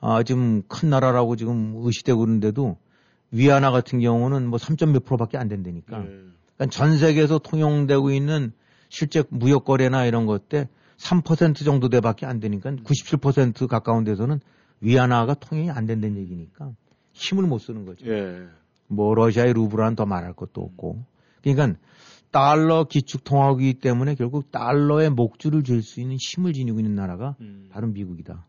아, 지금 큰 나라라고 지금 의시되고 그러는데도 위안화 같은 경우는 뭐 삼 점 몇 프로밖에 안 된다니까. 네. 그러니까 전 세계에서 통용되고 있는 실제 무역 거래나 이런 것 때 삼 퍼센트 정도 돼밖에 안 되니까 구십칠 퍼센트 가까운 데서는 위안화가 통용이 안 된다는 얘기니까 힘을 못 쓰는 거죠. 예. 뭐 러시아의 루블은 더 말할 것도 없고. 그러니까 달러 기축 통화이기 때문에 결국 달러의 목줄을 쥘 수 있는 힘을 지니고 있는 나라가 음. 바로 미국이다.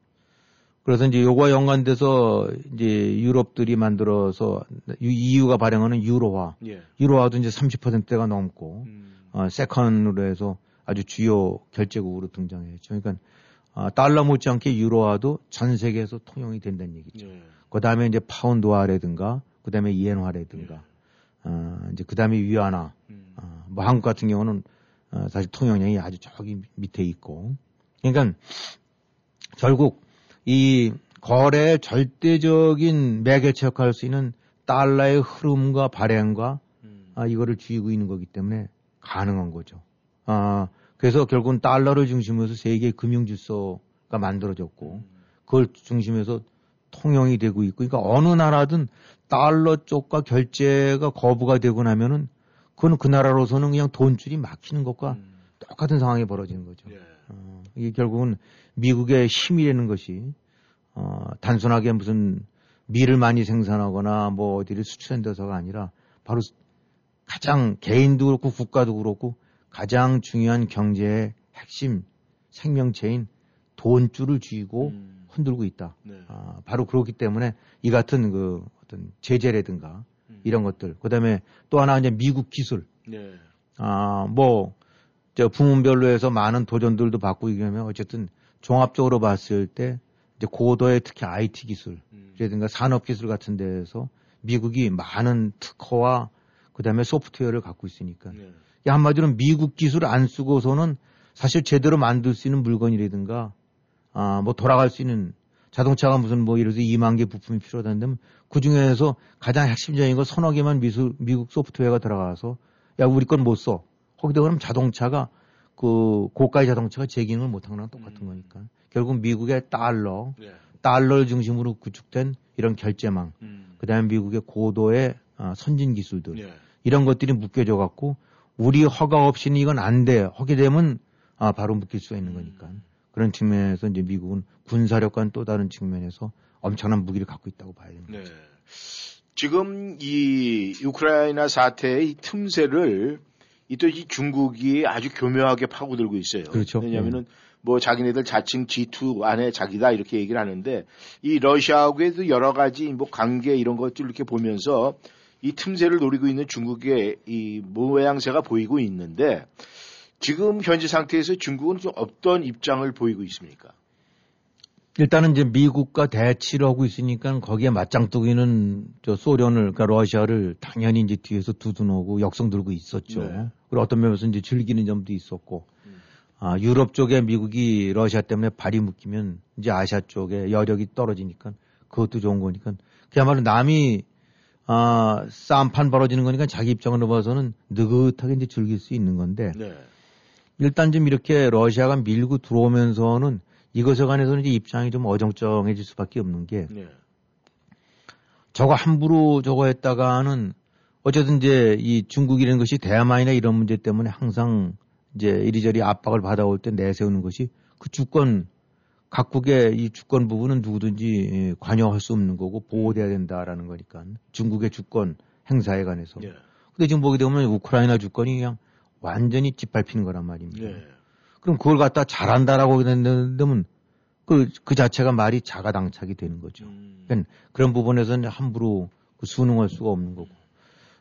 그래서 이제 요거와 연관돼서 이제 유럽들이 만들어서 이유가 발행하는 유로화. 예. 유로화도 이제 삼십 퍼센트대가 넘고 음. 어, 세컨으로 해서 아주 주요 결제국으로 등장했죠. 그러니까 어, 달러 못지않게 유로화도 전 세계에서 통용이 된다는 얘기죠. 예. 그 다음에 이제 파운드화라든가, 그 다음에 이엔화라든가, 예. 어, 이제 그 다음에 위안화. 음. 어, 뭐 한국 같은 경우는 어, 사실 통용량이 아주 저기 밑에 있고. 그러니까 결국 이 거래의 절대적인 매개체 역할을 할 수 있는 달러의 흐름과 발행과 음. 아, 이거를 쥐고 있는 거기 때문에 가능한 거죠. 아, 그래서 결국은 달러를 중심으로 세계의 금융질서가 만들어졌고 그걸 중심에서 통용이 되고 있고, 그러니까 어느 나라든 달러 쪽과 결제가 거부가 되고 나면은 그건 그 나라로서는 그냥 돈줄이 막히는 것과 음. 똑같은 상황이 벌어지는 거죠. 예. 어, 이게 결국은 미국의 힘이라는 것이 어, 단순하게 무슨 밀을 많이 생산하거나 뭐 어디를 수출한다서가 아니라 바로 가장 개인도 그렇고 국가도 그렇고 가장 중요한 경제의 핵심 생명체인 돈줄을 쥐고 음. 흔들고 있다. 네. 아, 바로 그렇기 때문에 이 같은 그 어떤 제재라든가 음. 이런 것들. 그 다음에 또 하나 이제 미국 기술. 네. 아, 뭐, 저 부문별로 해서 많은 도전들도 받고 이러면 어쨌든 종합적으로 봤을 때 이제 고도의 특히 아이티 기술이라든가 음. 산업 기술 같은 데에서 미국이 많은 특허와 그 다음에 소프트웨어를 갖고 있으니까. 네. 한마디로 미국 기술 안 쓰고서는 사실 제대로 만들 수 있는 물건이라든가 아, 뭐 돌아갈 수 있는 자동차가 무슨 뭐 예를 들어서 이만 개 부품이 필요하다면 그 중에서 가장 핵심적인 거 서너 개만 미수, 미국 소프트웨어가 들어가서 야, 우리 건 못 써. 거기다 그러면 자동차가 그 고가의 자동차가 제 기능을 못하는 거랑 똑같은 음. 거니까. 결국 미국의 달러, 예. 달러를 중심으로 구축된 이런 결제망, 음. 그 다음에 미국의 고도의 아, 선진 기술들, 예. 이런 것들이 묶여져 갖고 우리 허가 없이는 이건 안 돼. 허가되면 아, 바로 묶일 수가 있는 거니까. 음. 그런 측면에서 이제 미국은 군사력과는 또 다른 측면에서 엄청난 무기를 갖고 있다고 봐야 됩니다. 네. 지금 이 우크라이나 사태의 이 틈새를 이 또 이 중국이 아주 교묘하게 파고들고 있어요. 그렇죠. 왜냐하면은 음. 뭐 자기네들 자칭 지 투 안에 자기다 이렇게 얘기를 하는데 이 러시아하고도 여러 가지 뭐 관계 이런 것들 이렇게 보면서 이 틈새를 노리고 있는 중국의 이 모양새가 보이고 있는데 지금 현재 상태에서 중국은 좀 어떤 입장을 보이고 있습니까? 일단은 이제 미국과 대치를 하고 있으니까 거기에 맞짱뜨기는 저 소련을, 그러니까 러시아를 당연히 이제 뒤에서 두둔하고 역성 들고 있었죠. 네. 그리고 어떤 면에서 이제 즐기는 점도 있었고, 음. 아, 유럽 쪽에 미국이 러시아 때문에 발이 묶이면 이제 아시아 쪽에 여력이 떨어지니까 그것도 좋은 거니까 그야말로 남이 아, 싸움판 벌어지는 거니까 자기 입장으로 봐서는 느긋하게 이제 즐길 수 있는 건데, 네. 일단 좀 이렇게 러시아가 밀고 들어오면서는 이것에 관해서는 이제 입장이 좀 어정쩡해질 수밖에 없는 게 네. 저거 함부로 저거 했다가는 어쨌든 이제 이 중국이라는 것이 대만이나 이런 문제 때문에 항상 이제 이리저리 압박을 받아올 때 내세우는 것이 그 주권 각국의 이 주권 부분은 누구든지 관여할 수 없는 거고 보호돼야 된다라는 거니까 중국의 주권 행사에 관해서. 네. 근데 지금 보게 되면 우크라이나 주권이 그냥 완전히 짓밟히는 거란 말입니다. 예. 그럼 그걸 갖다 잘한다라고 하면 그, 그 자체가 말이 자가당착이 되는 거죠. 음. 그러니까 그런 부분에서는 함부로 그 순응할 수가 없는 거고.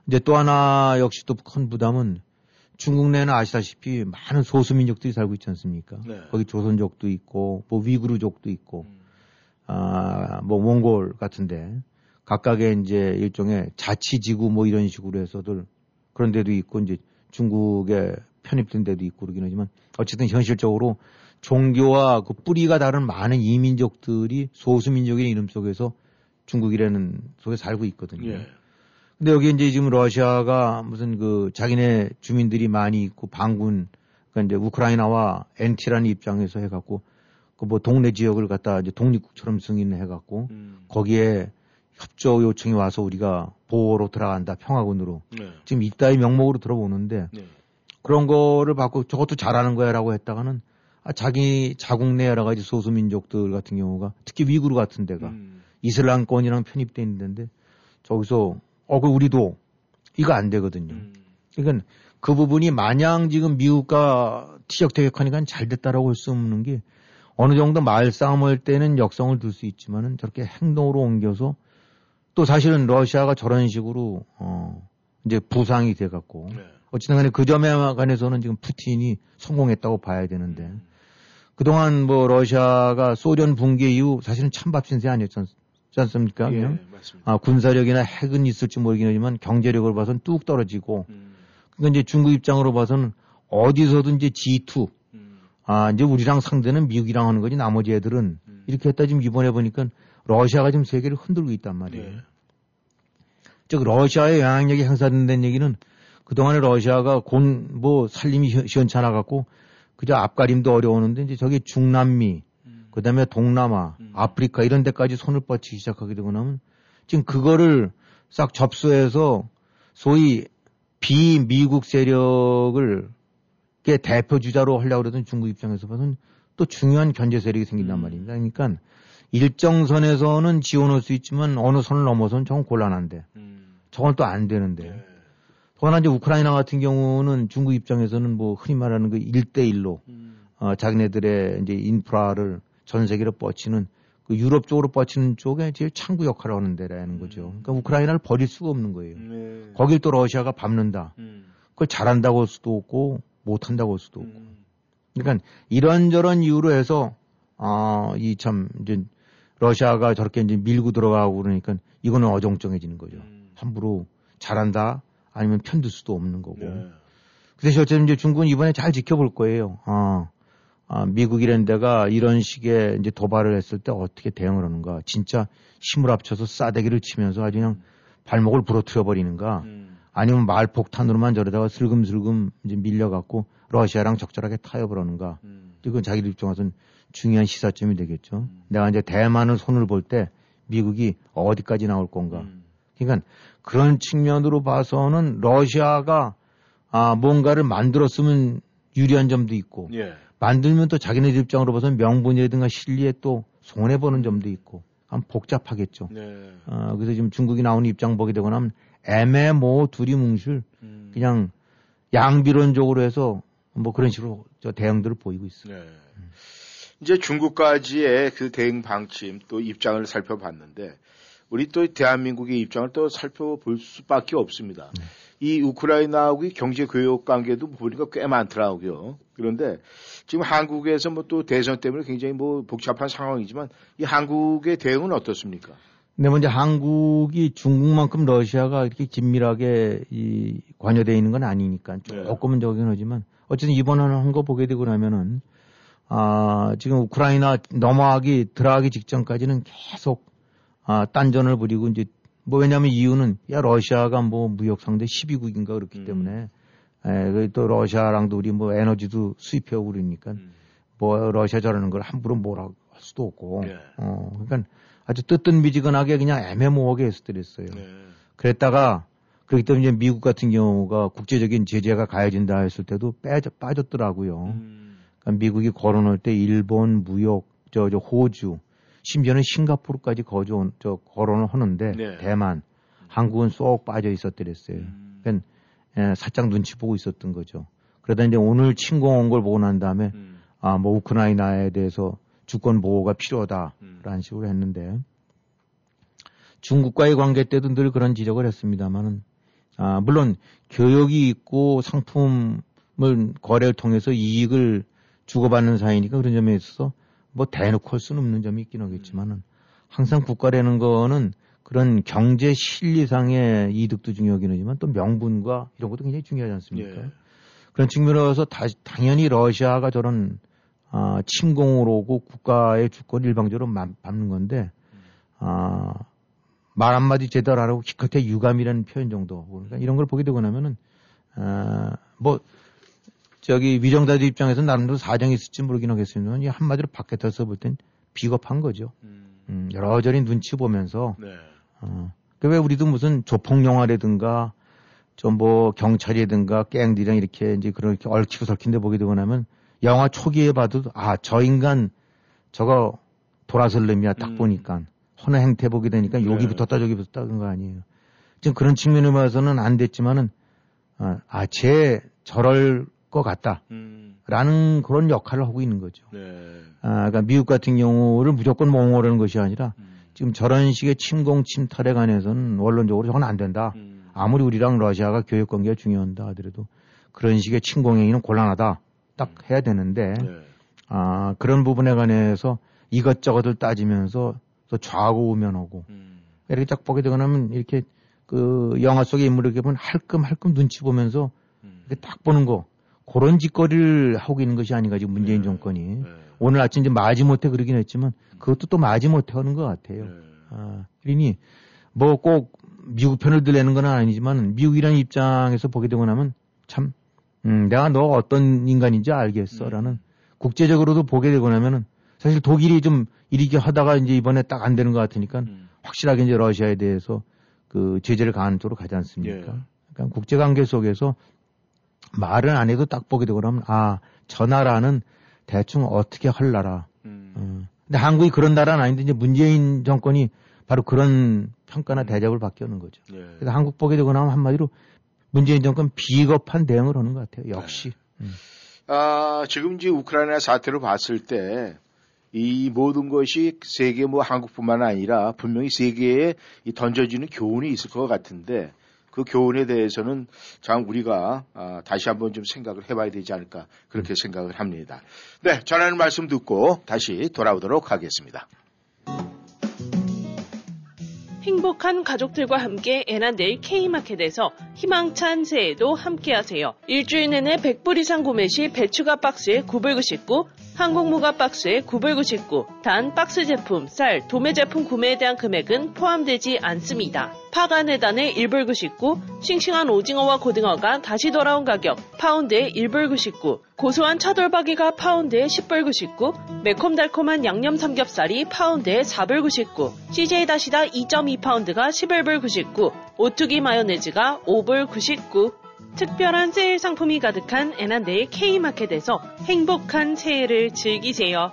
이제 또 하나 역시 또 큰 부담은 중국 내는 아시다시피 많은 소수민족들이 살고 있지 않습니까? 네. 거기 조선족도 있고, 뭐 위구르족도 있고, 음. 아, 뭐 몽골 같은데 각각의 이제 일종의 자치지구 뭐 이런 식으로 해서들 그런 데도 있고 이제 중국에 편입된 데도 있고 그러긴 하지만 어쨌든 현실적으로 종교와 그 뿌리가 다른 많은 이민족들이 소수민족의 이름 속에서 중국이라는 속에 살고 있거든요. 예. 근데 여기 이제 지금 러시아가 무슨 그 자기네 주민들이 많이 있고 반군, 그러니까 이제 우크라이나와 엔티라는 입장에서 해갖고 그 뭐 동네 지역을 갖다 이제 독립국처럼 승인해갖고 음. 거기에 협조 요청이 와서 우리가 보호로 들어간다, 평화군으로. 네. 지금 이따의 명목으로 들어오는데 네. 그런 거를 받고 저것도 잘하는 거야 라고 했다가는 아, 자기 자국 내 여러 가지 소수민족들 같은 경우가 특히 위구르 같은 데가 음. 이슬람권이랑 편입돼 있는 데인데 저기서 어, 그 우리도 이거 안 되거든요. 음. 그러니까 그 부분이 마냥 지금 미국과 티격태격하니까 잘 됐다라고 할 수 없는 게 어느 정도 말싸움할 때는 역성을 둘 수 있지만은 저렇게 행동으로 옮겨서 또 사실은 러시아가 저런 식으로 어 이제 부상이 돼 갖고 네. 어쨌든 간에 그 점에 관해서는 지금 푸틴이 성공했다고 봐야 되는데 음. 그동안 뭐 러시아가 소련 붕괴 이후 사실은 찬밥 신세 아니었지 않습니까? 예, 맞습니다. 아, 군사력이나 핵은 있을지 모르긴 하지만 경제력을 봐서는 뚝 떨어지고 음. 그러니까 이제 중국 입장으로 봐서는 어디서든지 지투 음. 아 이제 우리랑 상대는 미국이랑 하는 거지 나머지 애들은 음. 이렇게 했다 지금 이번에 보니까 러시아가 지금 세계를 흔들고 있단 말이에요. 네. 즉 러시아의 영향력이 행사된다는 얘기는 그동안에 러시아가 곤 뭐 살림이 시원찮아 갖고 그저 앞가림도 어려우는데 이제 저기 중남미 음. 그다음에 동남아 음. 아프리카 이런 데까지 손을 뻗치기 시작하게 되고 나면 지금 그거를 싹 접수해서 소위 비미국 세력을 대표주자로 하려고 그러던 중국 입장에서 봐서는 또 중요한 견제 세력이 생긴단 음. 말입니다. 그러니까 일정 선에서는 지원할 수 있지만 어느 선을 넘어서는 저건 곤란한데 음. 저건 또 안 되는데 네. 더구나 이제 우크라이나 같은 경우는 중국 입장에서는 뭐 흔히 말하는 그 일대일로 음. 어, 자기네들의 이제 인프라를 전 세계로 뻗치는 그 유럽 쪽으로 뻗치는 쪽에 제일 창구 역할을 하는 데라는 거죠. 그러니까 우크라이나를 버릴 수가 없는 거예요. 네. 거길 또 러시아가 밟는다. 음. 그걸 잘한다고 할 수도 없고 못한다고 할 수도 없고. 음. 그러니까 이런저런 이유로 해서 아, 이 참 이제 러시아가 저렇게 이제 밀고 들어가고 그러니까 이거는 어정쩡해지는 거죠. 음. 함부로 잘한다 아니면 편들 수도 없는 거고. 네. 그래서 어쨌든 이제 중국은 이번에 잘 지켜볼 거예요. 아, 아 미국이란 데가 이런 식의 이제 도발을 했을 때 어떻게 대응을 하는가. 진짜 힘을 합쳐서 싸대기를 치면서 아주 그냥 발목을 부러뜨려 버리는가. 음. 아니면 말폭탄으로만 저러다가 슬금슬금 이제 밀려갖고 러시아랑 적절하게 타협을 하는가. 음. 이건 자기들 입장에서는 중요한 시사점이 되겠죠. 음. 내가 이제 대만을 손을 볼 때 미국이 어디까지 나올 건가. 음. 그러니까 그런 측면으로 봐서는 러시아가 아, 뭔가를 만들었으면 유리한 점도 있고 예. 만들면 또 자기네들 입장으로 봐서는 명분이라든가 실리에 또 손해보는 점도 있고 한 복잡하겠죠. 네. 아, 그래서 지금 중국이 나오는 입장 보게 되고 나면 애매모 두리뭉실 음. 그냥 양비론적으로 해서 뭐 그런 식으로 저 대응들을 보이고 있어요. 네. 음. 이제 중국까지의 그 대응 방침 또 입장을 살펴봤는데 우리 또 대한민국의 입장을 또 살펴볼 수밖에 없습니다. 네. 이 우크라이나하고의 경제 교역 관계도 보니까 꽤 많더라고요. 그런데 지금 한국에서 뭐 또 대선 때문에 굉장히 뭐 복잡한 상황이지만 이 한국의 대응은 어떻습니까? 네, 먼저 한국이 중국만큼 러시아가 이렇게 긴밀하게 이 관여되어 있는 건 아니니까 조금은 저긴 하지만 어쨌든 이번에 한 거 보게 되고 나면은 아, 지금 우크라이나 넘어가기, 들어가기 직전까지는 계속, 아, 딴전을 부리고, 이제, 뭐, 왜냐면 이유는, 야, 러시아가 뭐, 무역상대 십이 국인가 그렇기 음. 때문에, 에, 또 러시아랑도 우리 뭐, 에너지도 수입해오고 그러니까, 음. 뭐, 러시아 저러는 걸 함부로 뭐라고 할 수도 없고, 네. 어, 그러니까 아주 뜨뜻미지근하게 그냥 애매모호하게 해서 드렸어요. 네. 그랬다가, 그렇기 때문에 이제 미국 같은 경우가 국제적인 제재가 가해진다 했을 때도 빠져, 빠졌더라고요. 음. 미국이 거론할 때 일본, 무역, 저, 저 호주, 심지어는 싱가포르까지 거주온, 저, 거론을 하는데, 네. 대만, 한국은 쏙 빠져 있었더랬어요. 음. 그러니까, 예, 살짝 눈치 보고 있었던 거죠. 그러다 이제 오늘 침공 온 걸 보고 난 다음에, 음. 아, 뭐, 우크라이나에 대해서 주권 보호가 필요하다, 음. 라는 식으로 했는데, 중국과의 관계 때도 늘 그런 지적을 했습니다만은, 아, 물론, 교역이 있고 상품을 거래를 통해서 이익을 주고받는 사이니까 그런 점에 있어서 뭐 대놓고 할 수는 없는 점이 있긴 하겠지만은 항상 국가라는 거는 그런 경제 실리상의 이득도 중요하긴 하지만 또 명분과 이런 것도 굉장히 중요하지 않습니까? 예. 그런 측면에서 다, 당연히 러시아가 저런 아, 침공으로 오고 국가의 주권 일방적으로 밟는 건데 아, 말 한마디 제대로 하라고 기껏해 유감이라는 표현 정도. 그러니까 이런 걸 보게 되고 나면은 아, 뭐 저기 위정자들 입장에서는 나름대로 사정이 있을지 모르긴 하겠습니다만 한마디로 밖에서 볼 땐 비겁한 거죠. 음. 음, 여러저리 눈치 보면서 네. 어, 그 왜 우리도 무슨 조폭 영화라든가 좀 뭐 경찰이라든가 깽들이랑 이렇게 이제 그렇게 얽히고 설킨데 보게 되고 나면 영화 초기에 봐도 아 저 인간 저거 돌아설 놈이야 딱 음. 보니까 허나 행태 보게 되니까 여기 붙었다 저기 붙었다 그런 거 아니에요. 지금 그런 측면에 봐서는 안 됐지만은 아 쟤 저럴 것 같다라는 음. 그런 역할을 하고 있는 거죠. 네. 아, 그러니까 미국 같은 경우를 무조건 옹호하는 것이 아니라 음. 지금 저런 식의 침공 침탈에 관해서는 원론적으로 저건 안 된다. 음. 아무리 우리랑 러시아가 교역 관계가 중요한다 하더라도 그런 식의 침공 행위는 곤란하다. 딱 해야 되는데 네. 아, 그런 부분에 관해서 이것저것을 따지면서 또 좌고 우면하고 음. 이렇게 딱 보게 되고 나면 이렇게 그 영화 속의 인물을 이렇게 보면 할끔할끔 눈치 보면서 음. 이렇게 딱 보는 거 그런 짓거리를 하고 있는 것이 아닌가 지금 문재인 네. 정권이 네. 오늘 아침 이제 마지못해 그러긴 했지만 그것도 또 마지못해 하는 것 같아요. 네. 아, 그러니 뭐 꼭 미국 편을 들려는 건 아니지만 미국이라는 입장에서 보게 되고 나면 참 음, 내가 너 어떤 인간인지 알겠어라는 음. 국제적으로도 보게 되고 나면은 사실 독일이 좀 이리게 하다가 이제 이번에 딱 안 되는 것 같으니까 음. 확실하게 이제 러시아에 대해서 그 제재를 가하는 쪽으로 가지 않습니까? 예. 그러니까 국제 관계 속에서 말은 안 해도 딱 보게 되고 나면 아, 저 나라는 대충 어떻게 할 나라. 음. 음. 근데 한국이 그런 나라는 아닌데 이제 문재인 정권이 바로 그런 평가나 대접을 받게 하는 거죠. 예. 그래서 한국 보게 되고 나면 한마디로 문재인 정권 비겁한 대응을 하는 것 같아요. 역시. 네. 음. 아, 지금 이제 우크라이나 사태를 봤을 때 이 모든 것이 세계 뭐 한국뿐만 아니라 분명히 세계에 이 던져지는 교훈이 있을 것 같은데 그 교훈에 대해서는 참 우리가 아, 다시 한번 좀 생각을 해봐야 되지 않을까 그렇게 음. 생각을 합니다. 네, 전하는 말씀 듣고 다시 돌아오도록 하겠습니다. 행복한 가족들과 함께 애난데일 K마켓에서 희망찬 새해에도 함께하세요. 일주일 내내 백 불 이상 구매 시 배추가 박스에 구불구십구, 항공무가 박스에 구불구십구, 단 박스 제품, 쌀, 도매 제품 구매에 대한 금액은 포함되지 않습니다. 파가 네 단에 일불 구십구, 싱싱한 오징어와 고등어가 다시 돌아온 가격, 파운드에 일불 구십구, 고소한 차돌박이가 파운드에 십불 구십구, 매콤달콤한 양념 삼겹살이 파운드에 사불 구십구, 씨제이 다시다 이 점 이 파운드가 십일불 구십구, 오뚜기 마요네즈가 오불 구십구. 특별한 세일 상품이 가득한 애난데일 K마켓에서 행복한 새해를 즐기세요.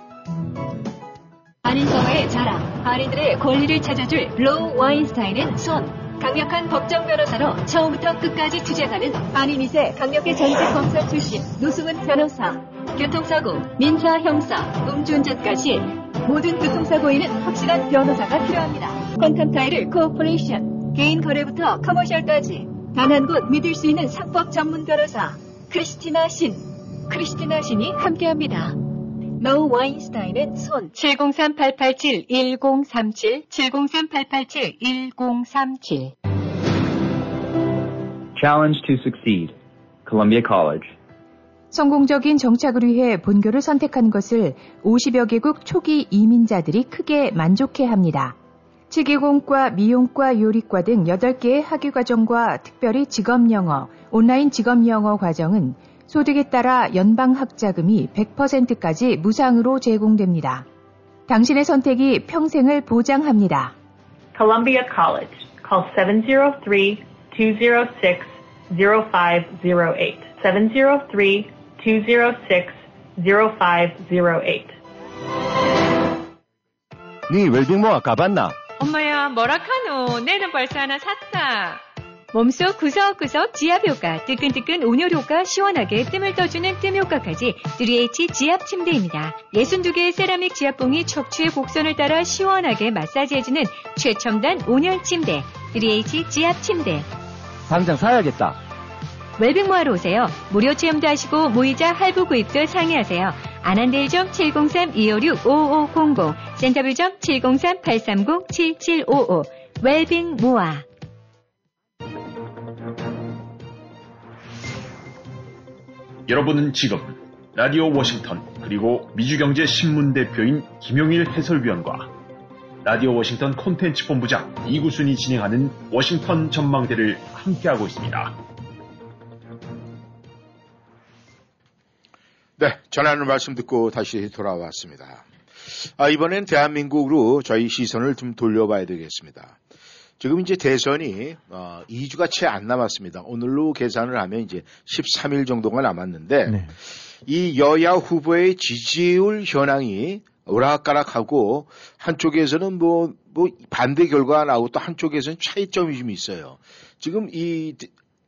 한인서회의 자랑, 한인들의 권리를 찾아줄 블로우 와인스타인은 손. 강력한 법정 변호사로 처음부터 끝까지 투쟁하는 한인 이세 강력계 전직 검사 출신 노승은 변호사. 교통사고, 민사, 형사, 음주운전까지 모든 교통사고에는 확실한 변호사가 필요합니다. 퀀텀 타이를 코오퍼레이션, 개인 거래부터 커머셜까지 단 한 곳 믿을 수 있는 상법 전문 변호사 크리스티나 신. 크리스티나 신이 함께합니다. 노 와인스타인은 손. 칠공삼 팔팔칠 일공삼칠, 칠공삼 팔팔칠 일공삼칠. Challenge to succeed. Columbia College. 성공적인 정착을 위해 본교를 선택한 것을 오십여 개국 초기 이민자들이 크게 만족해합니다. 치기공과, 미용과, 요리과 등 여덟 개의 학위과정과 특별히 직업영어, 온라인 직업영어 과정은 소득에 따라 연방학자금이 백 퍼센트까지 무상으로 제공됩니다. 당신의 선택이 평생을 보장합니다. Columbia College. Call 세븐 오 쓰리, 투 오 식스, 공 파이브 공 에잇. 세븐 오 쓰리, 투 오 식스, 공 파이브 공 에잇. 네 웰빙모아 가봤나? 엄마야, 뭐라카노? 내는 벌써 하나 샀다. 몸속 구석구석 지압효과, 뜨끈뜨끈 온열효과, 시원하게 뜸을 떠주는 뜸효과까지 쓰리 에이치 지압 침대입니다. 예순두 개의 세라믹 지압봉이 척추의 곡선을 따라 시원하게 마사지해주는 최첨단 온열 침대, 쓰리 에이치 지압 침대. 당장 사야겠다. 웰빙모아로 오세요. 무료 체험도 하시고 모이자 할부 구입도 상의하세요. 아난데일점 칠공삼 이오육 오오공공, 센터빌점 칠공삼 팔삼공 칠칠오오, 웰빙 모아 여러분은 지금 라디오 워싱턴 그리고 미주경제신문 대표인 김영일 해설위원과 라디오 워싱턴 콘텐츠 본부장 이구순이 진행하는 워싱턴 전망대를 함께하고 있습니다. 네, 전하는 말씀 듣고 다시 돌아왔습니다. 아, 이번엔 대한민국으로 저희 시선을 좀 돌려봐야 되겠습니다. 지금 이제 대선이 어, 이 주가 채 안 남았습니다. 오늘로 계산을 하면 이제 십삼 일 정도가 남았는데 네. 이 여야 후보의 지지율 현황이 오락가락하고 한쪽에서는 뭐, 뭐 반대 결과가 나오고 또 한쪽에서는 차이점이 좀 있어요. 지금 이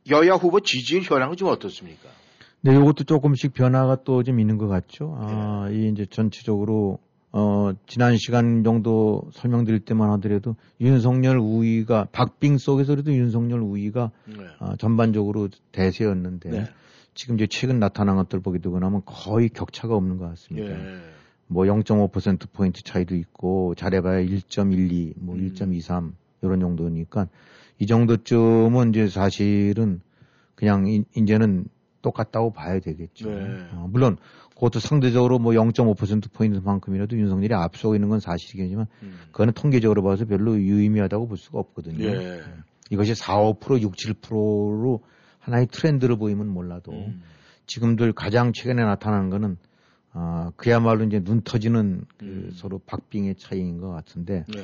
여야 후보 지지율 현황은 좀 어떻습니까? 네, 이것도 조금씩 변화가 또 좀 있는 것 같죠. 아, 네. 이 이제 전체적으로 어, 지난 시간 정도 설명드릴 때만 하더라도 윤석열 우위가 박빙 속에서 그래도 윤석열 우위가 네. 어, 전반적으로 대세였는데 네. 지금 이제 최근 나타난 것들 보게 되고 나면 거의 격차가 없는 것 같습니다. 네. 뭐 영 점 오 퍼센트 포인트 차이도 있고 잘해봐야 일 점 일이, 뭐 음. 일 점 이삼 이런 정도니까 이 정도쯤은 이제 사실은 그냥 이, 이제는 똑같다고 봐야 되겠죠. 네. 어, 물론 그것도 상대적으로 뭐 영 점 오 퍼센트 포인트만큼이라도 윤석열이 앞서고 있는 건 사실이겠지만 음. 그거는 통계적으로 봐서 별로 유의미하다고 볼 수가 없거든요. 네. 이것이 사, 오 퍼센트, 육, 칠 퍼센트로 하나의 트렌드를 보이면 몰라도 음. 지금들 가장 최근에 나타난 거는 어, 그야말로 이제 눈 터지는 그 음. 서로 박빙의 차이인 것 같은데 네.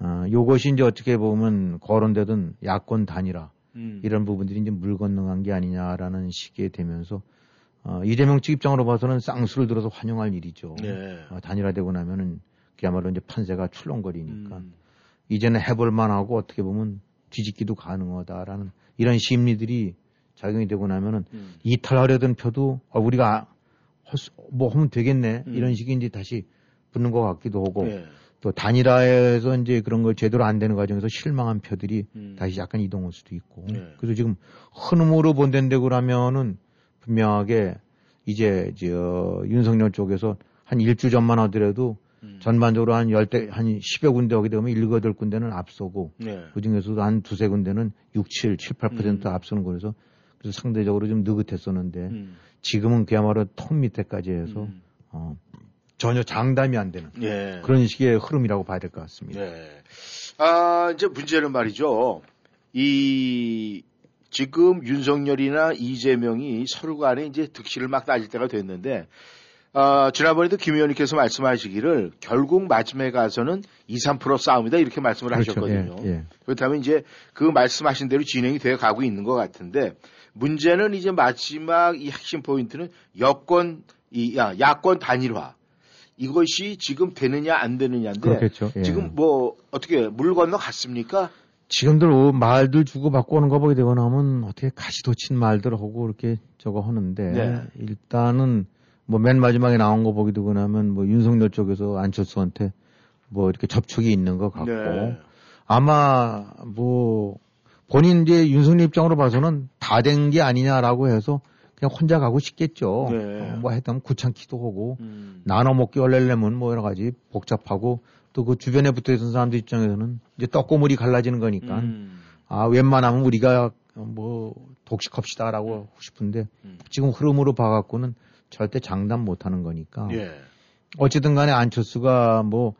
어, 요것이 이제 어떻게 보면 거론되던 야권 단일화 음. 이런 부분들이 이제 물 건너간 게 아니냐라는 시기에 되면서 어, 이재명 측 입장으로 봐서는 쌍수를 들어서 환영할 일이죠. 네. 어, 단일화되고 나면은 그야말로 이제 판세가 출렁거리니까 음. 이제는 해볼만 하고 어떻게 보면 뒤집기도 가능하다라는 이런 심리들이 작용이 되고 나면은 음. 이탈하려던 표도 어, 우리가 뭐 하면 되겠네 음. 이런 식이 이제 다시 붙는 것 같기도 하고. 네. 또 단일화에서 이제 그런 걸 제대로 안 되는 과정에서 실망한 표들이 음. 다시 약간 이동할 수도 있고. 네. 그래서 지금 흐름으로 본댄데 그러면은 분명하게 이제 저 윤석열 쪽에서 한 일주 전만 하더라도 음. 전반적으로 한 열대, 한 십여 군데 오게 되면 일곱, 여덟 군데는 앞서고. 네. 그 중에서도 한 두세 군데는 육, 칠, 칠, 팔 퍼센트 음. 앞서는 거라서 그래서 상대적으로 좀 느긋했었는데 음. 지금은 그야말로 통 밑에까지 해서 음. 어, 전혀 장담이 안 되는 예. 그런 식의 흐름이라고 봐야 될 것 같습니다. 예. 아, 이제 문제는 말이죠. 이, 지금 윤석열이나 이재명이 서로 간에 이제 득실을 막 따질 때가 됐는데, 아, 지난번에도 김 의원님께서 말씀하시기를 결국 마지막에 가서는 이, 삼 퍼센트 싸움이다 이렇게 말씀을 그렇죠. 하셨거든요. 예. 예. 그렇다면 이제 그 말씀하신 대로 진행이 되어 가고 있는 것 같은데, 문제는 이제 마지막 이 핵심 포인트는 여권, 이, 야, 야권 단일화. 이것이 지금 되느냐 안 되느냐인데 그렇겠죠. 예. 지금 뭐 어떻게 물 건너갔습니까? 지금들 말들 주고받고 오는 거 보게 되고 나면 어떻게 가시도친 말들 하고 이렇게 저거 하는데 네. 일단은 뭐 맨 마지막에 나온 거 보게 되고 나면 뭐 윤석열 쪽에서 안철수한테 뭐 이렇게 접촉이 있는 것 같고 네. 아마 뭐 본인 이제 윤석열 입장으로 봐서는 다 된 게 아니냐라고 해서 그냥 혼자 가고 싶겠죠. 네. 어, 뭐 했다면 구창기도 하고 음. 나눠 먹기 원래려면 뭐 여러 가지 복잡하고 또 그 주변에 붙어 있는 사람들 입장에서는 이제 떡고물이 갈라지는 거니까 음. 아 웬만하면 우리가 뭐 독식합시다라고 하고 싶은데 음. 지금 흐름으로 봐갖고는 절대 장담 못하는 거니까 예. 어쨌든 간에 안철수가 뭐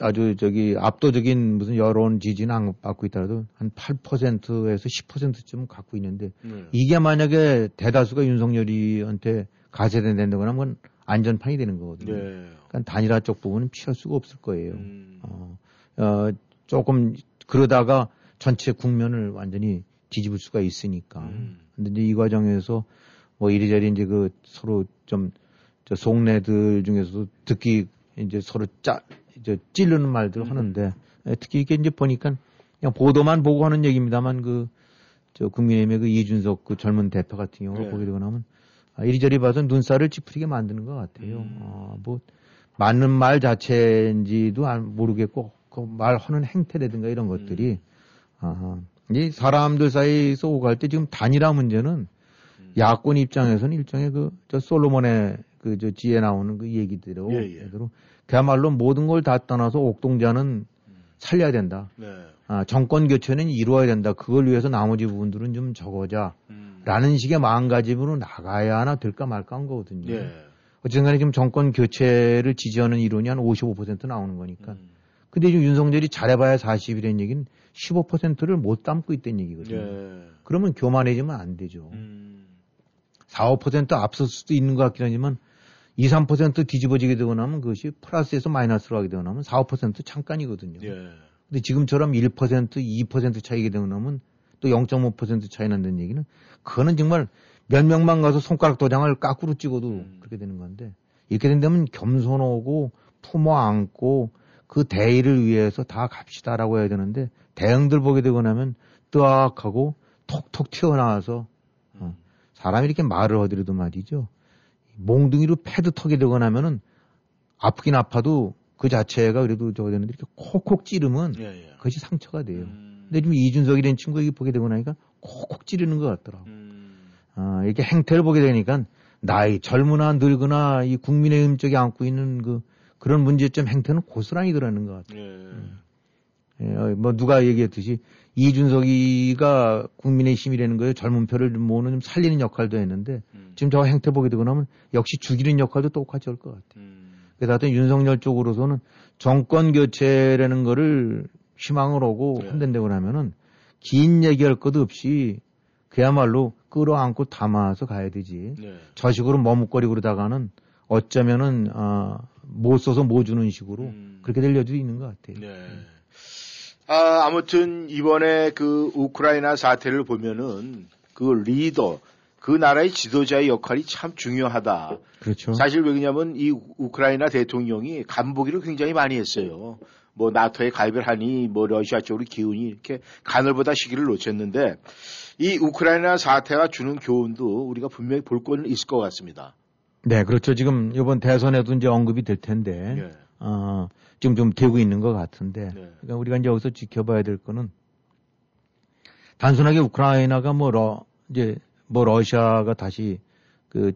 아주 저기 압도적인 무슨 여론 지지는 안 받고 있더라도 한 팔 퍼센트에서 십 퍼센트쯤 갖고 있는데 네. 이게 만약에 대다수가 윤석열이한테 가세된다거나 하면 안전판이 되는 거거든요. 네. 그러니까 단일화 쪽 부분은 피할 수가 없을 거예요. 음. 어, 어, 조금 그러다가 전체 국면을 완전히 뒤집을 수가 있으니까. 음. 근데 이제 이 과정에서 뭐 이리저리 이제 그 서로 좀 저 속내들 중에서도 듣기 이제 서로 짜 이제 찌르는 말들을 음. 하는데 특히 이게 이제 보니까 그냥 보도만 보고 하는 얘기입니다만 그 저 국민의힘의 그 이준석 그 젊은 대표 같은 경우를 네. 보게 되고 나면 아, 이리저리 봐서 눈살을 찌푸리게 만드는 것 같아요. 음. 아, 뭐 맞는 말 자체인지도 안 모르겠고 그 말하는 행태라든가 이런 것들이 음. 아, 이 사람들 사이에서 오갈 때 지금 단일화 문제는 음. 야권 입장에서는 일종의 그 저 솔로몬의 그 저 지에 나오는 그 얘기대로 예, 예. 그야말로 모든 걸 다 떠나서 옥동자는 살려야 된다. 네. 아, 정권 교체는 이루어야 된다. 그걸 위해서 나머지 부분들은 좀 적어자라는 음. 식의 마음가짐으로 나가야 하나 될까 말까 한 거거든요. 예. 어쨌든 간에 지금 정권 교체를 지지하는 이론이 한 오십오 퍼센트 나오는 거니까. 음. 근데 지금 윤석열이 잘해봐야 사십이라는 얘기는 십오 퍼센트를 못 담고 있다는 얘기거든요. 예. 그러면 교만해지면 안 되죠. 음. 사, 오 퍼센트 앞설 수도 있는 것 같긴 하지만 이, 삼 퍼센트 뒤집어지게 되고 나면 그것이 플러스에서 마이너스로 하게 되고 나면 사, 오 퍼센트 잠깐이거든요. 예. 근데 지금처럼 일 퍼센트, 이 퍼센트 차이게 되고 나면 또 영 점 오 퍼센트 차이 난다는 얘기는 그거는 정말 몇 명만 가서 손가락 도장을 까꾸로 찍어도 음. 그렇게 되는 건데 이렇게 된다면 겸손하고 품어 안고 그 대의를 위해서 다 갑시다라고 해야 되는데 대응들 보게 되고 나면 뜨악하고 톡톡 튀어나와서 어. 사람이 이렇게 말을 하더라도 말이죠. 몽둥이로 패드 턱이 되고 나면은 아프긴 아파도 그 자체가 그래도 저거 되는데 이렇게 콕콕 찌르면 예, 예. 그것이 상처가 돼요. 음. 근데 지금 이준석이라는 친구 얘기 보게 되고 나니까 콕콕 찌르는 것 같더라고. 음. 어, 이렇게 행태를 보게 되니까 나이 젊으나 늙으나 이 국민의힘 쪽에 안고 있는 그 그런 문제점 행태는 고스란히 들어가는 것 같아요. 예, 예. 예. 예, 뭐 누가 얘기했듯이 이준석이가 국민의힘이라는 거에 젊은 표를 모으는 좀 살리는 역할도 했는데 음. 지금 저 행태 보게 되고 나면 역시 죽이는 역할도 똑같이 할 것 같아요. 음. 그래서 하여튼 윤석열 쪽으로서는 정권 교체라는 거를 희망을 하고 네. 한댄다고 하면은 긴 얘기할 것도 없이 그야말로 끌어안고 담아서 가야 되지. 네. 저 식으로 머뭇거리고 그러다가는 어쩌면은 아, 못 써서 못 주는 식으로 음. 그렇게 될 여지도 있는 것 같아요. 네. 아, 아무튼 이번에 그 우크라이나 사태를 보면은 그 리더 그 나라의 지도자의 역할이 참 중요하다. 그렇죠. 사실 왜냐면 이 우크라이나 대통령이 간보기를 굉장히 많이 했어요. 뭐 나토에 가입을 하니 뭐 러시아 쪽으로 기운이 이렇게 가늘보다 시기를 놓쳤는데 이 우크라이나 사태가 주는 교훈도 우리가 분명히 볼 건 있을 것 같습니다. 네, 그렇죠. 지금 이번 대선에도 이제 언급이 될 텐데 네. 어, 지금 좀 되고 있는 것 같은데 네. 그러니까 우리가 이제 여기서 지켜봐야 될 거는 단순하게 우크라이나가 뭐 러, 이제 뭐 러시아가 다시 그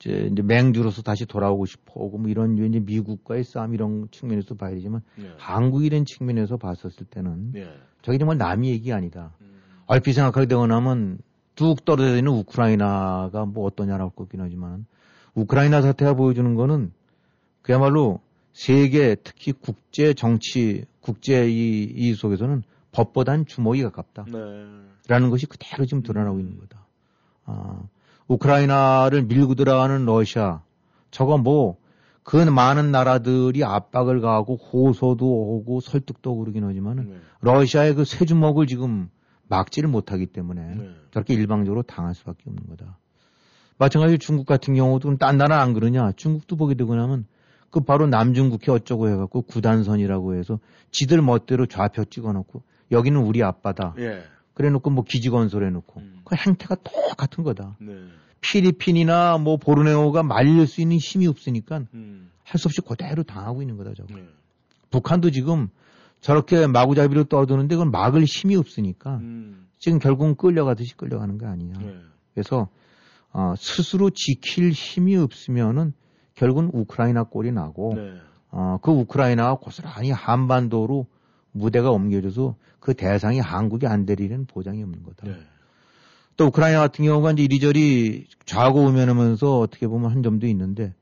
이제 맹주로서 다시 돌아오고 싶어오고 뭐 이런 이제 미국과의 싸움 이런 측면에서 봐야 되지만 네. 한국이란 측면에서 봤었을 때는 네. 저게 정말 남의 얘기 아니다. 음. 얼핏 생각하게 되고 나면 뚝 떨어져 있는 우크라이나가 뭐 어떠냐라고 꼽긴 하지만 우크라이나 사태가 보여주는 거는 그야말로 세계 특히 국제 정치 국제 이, 이 속에서는 법보단 주먹이 가깝다라는 네. 것이 그대로 지금 드러나고 있는 거다. 어, 우크라이나를 밀고 들어가는 러시아 저거 뭐 그 많은 나라들이 압박을 가하고 호소도 오고 설득도 오고 그러긴 하지만 네. 러시아의 그 세 주먹을 지금 막지를 못하기 때문에 네. 저렇게 일방적으로 당할 수밖에 없는 거다. 마찬가지로 중국 같은 경우도 딴 나라는 안 그러냐. 중국도 보게 되고 나면 그 바로 남중국해 어쩌고 해갖고 구단선이라고 해서 지들 멋대로 좌표 찍어놓고 여기는 우리 앞바다. 네. 그래놓고 뭐 기지 건설해놓고 음. 그 행태가 똑같은 거다. 네. 필리핀이나 뭐 보르네오가 말릴 수 있는 힘이 없으니까 음. 할 수 없이 그대로 당하고 있는 거다. 저거. 네. 북한도 지금 저렇게 마구잡이로 떠드는데 그건 막을 힘이 없으니까 음. 지금 결국은 끌려가듯이 끌려가는 거 아니냐. 네. 그래서 어, 스스로 지킬 힘이 없으면은 결국은 우크라이나 꼴이 나고 네. 어, 그 우크라이나가 고스란히 한반도로 무대가 옮겨져서 그 대상이 한국이 안 되리는 보장이 없는 거다. 네. 또 우크라이나 같은 경우가 이제 이리저리 좌고 우면하면서 어떻게 보면 한 점도 있는데,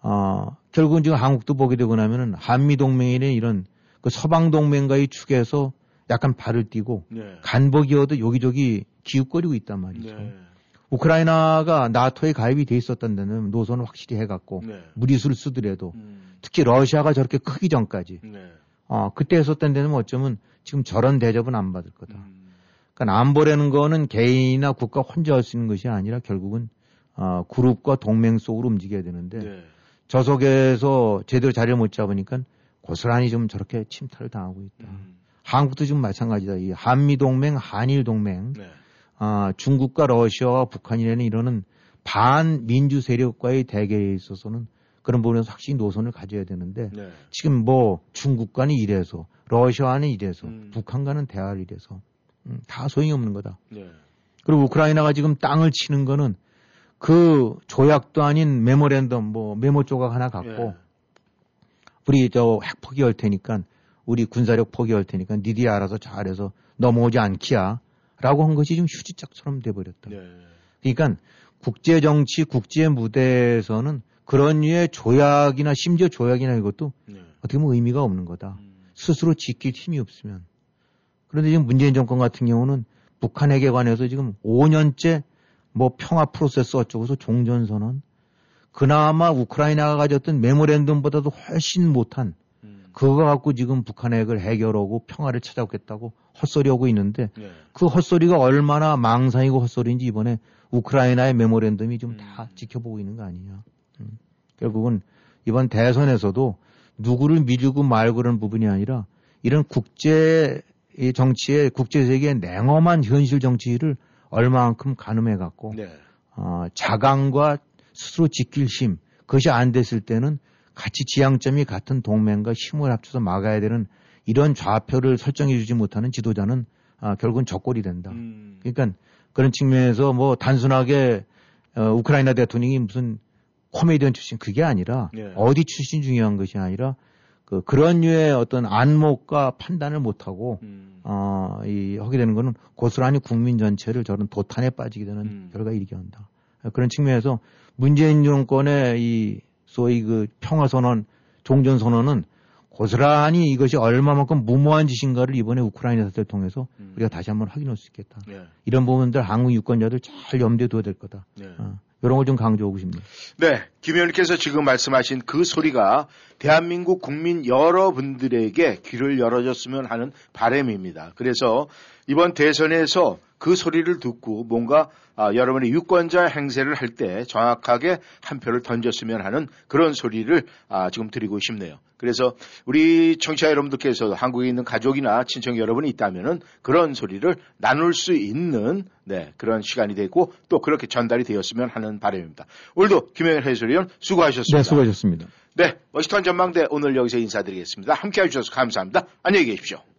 어, 결국은 지금 한국도 보게 되고 나면은 한미동맹이나 이런 그 서방동맹과의 축에서 약간 발을 띄고 네. 간보기어도 여기저기 기웃거리고 있단 말이죠. 네. 우크라이나가 나토에 가입이 돼 있었다면 노선을 확실히 해갖고 네. 무리수를 쓰더라도 음. 특히 러시아가 저렇게 크기 전까지 네. 어, 그때 했었던 데는 어쩌면 지금 저런 대접은 안 받을 거다. 음. 그러니까 안보라는 거는 개인이나 국가 혼자 할 수 있는 것이 아니라 결국은 어, 그룹과 동맹 속으로 움직여야 되는데 네. 저 속에서 제대로 자리를 못 잡으니까 고스란히 좀 저렇게 침탈을 당하고 있다. 음. 한국도 지금 마찬가지다. 이 한미동맹, 한일동맹, 네. 어, 중국과 러시아와 북한이라는 이런 반민주 세력과의 대결에 있어서는 그런 부분에서 확실히 노선을 가져야 되는데 네. 지금 뭐 중국과는 이래서 러시아는 이래서 음. 북한과는 대화를 이래서 음, 다 소용이 없는 거다. 네. 그리고 우크라이나가 지금 땅을 치는 거는 그 조약도 아닌 메모랜덤 뭐 메모 조각 하나 갖고 네. 우리 저 핵폭이 할 테니까 우리 군사력 포기할 테니까 니들이 알아서 잘해서 넘어오지 않기야 라고 한 것이 지금 휴지짝처럼 돼버렸다. 네. 그러니까 국제정치, 국제 무대에서는 그런 류의 조약이나 심지어 조약이나 이것도 네. 어떻게 보면 의미가 없는 거다. 음. 스스로 지킬 힘이 없으면. 그런데 지금 문재인 정권 같은 경우는 북한에게 관해서 지금 오 년째 뭐 평화 프로세스 어쩌고서 종전선언, 그나마 우크라이나가 가졌던 메모랜덤보다도 훨씬 못한 음. 그거 갖고 지금 북한핵을 해결하고 평화를 찾아오겠다고 헛소리하고 있는데 네. 그 헛소리가 얼마나 망상이고 헛소리인지 이번에 우크라이나의 메모랜덤이 좀 다 음. 지켜보고 있는 거 아니냐. 음. 결국은 이번 대선에서도 누구를 밀고 말고 그런 부분이 아니라 이런 국제 이 정치의 국제세계의 냉엄한 현실 정치를 얼마만큼 가늠해갖고 네. 어, 자강과 스스로 지킬 힘, 그것이 안 됐을 때는 같이 지향점이 같은 동맹과 힘을 합쳐서 막아야 되는 이런 좌표를 설정해 주지 못하는 지도자는 아, 결국은 적골이 된다. 음. 그러니까 그런 측면에서 뭐 단순하게 어, 우크라이나 대통령이 무슨 코미디언 출신 그게 아니라 네. 어디 출신 중요한 것이 아니라 그, 그런 류의 어떤 안목과 판단을 못하고, 음. 어, 이, 하게 되는 거는 고스란히 국민 전체를 저런 도탄에 빠지게 되는 음. 결과에 이르게 한다. 그런 측면에서 문재인 정권의 이, 소위 그 평화선언, 종전선언은 고스란히 이것이 얼마만큼 무모한 짓인가를 이번에 우크라이나 사태를 통해서 음. 우리가 다시 한번 확인할 수 있겠다. 네. 이런 부분들 한국 유권자들 잘 염두에 둬야 될 거다. 네. 어. 이런 걸 좀 강조하고 싶네요. 네. 김 의원님께서 지금 말씀하신 그 소리가 대한민국 국민 여러분들에게 귀를 열어줬으면 하는 바람입니다. 그래서 이번 대선에서 그 소리를 듣고 뭔가 아, 여러분의 유권자 행세를 할 때 정확하게 한 표를 던졌으면 하는 그런 소리를 아, 지금 드리고 싶네요. 그래서 우리 청취자 여러분들께서도 한국에 있는 가족이나 친척 여러분이 있다면은 그런 소리를 나눌 수 있는 네, 그런 시간이 되고 또 그렇게 전달이 되었으면 하는 바람입니다. 오늘도 김영일 해설위원 수고하셨습니다. 네, 수고하셨습니다. 네, 워싱턴 전망대 오늘 여기서 인사드리겠습니다. 함께해 주셔서 감사합니다. 안녕히 계십시오.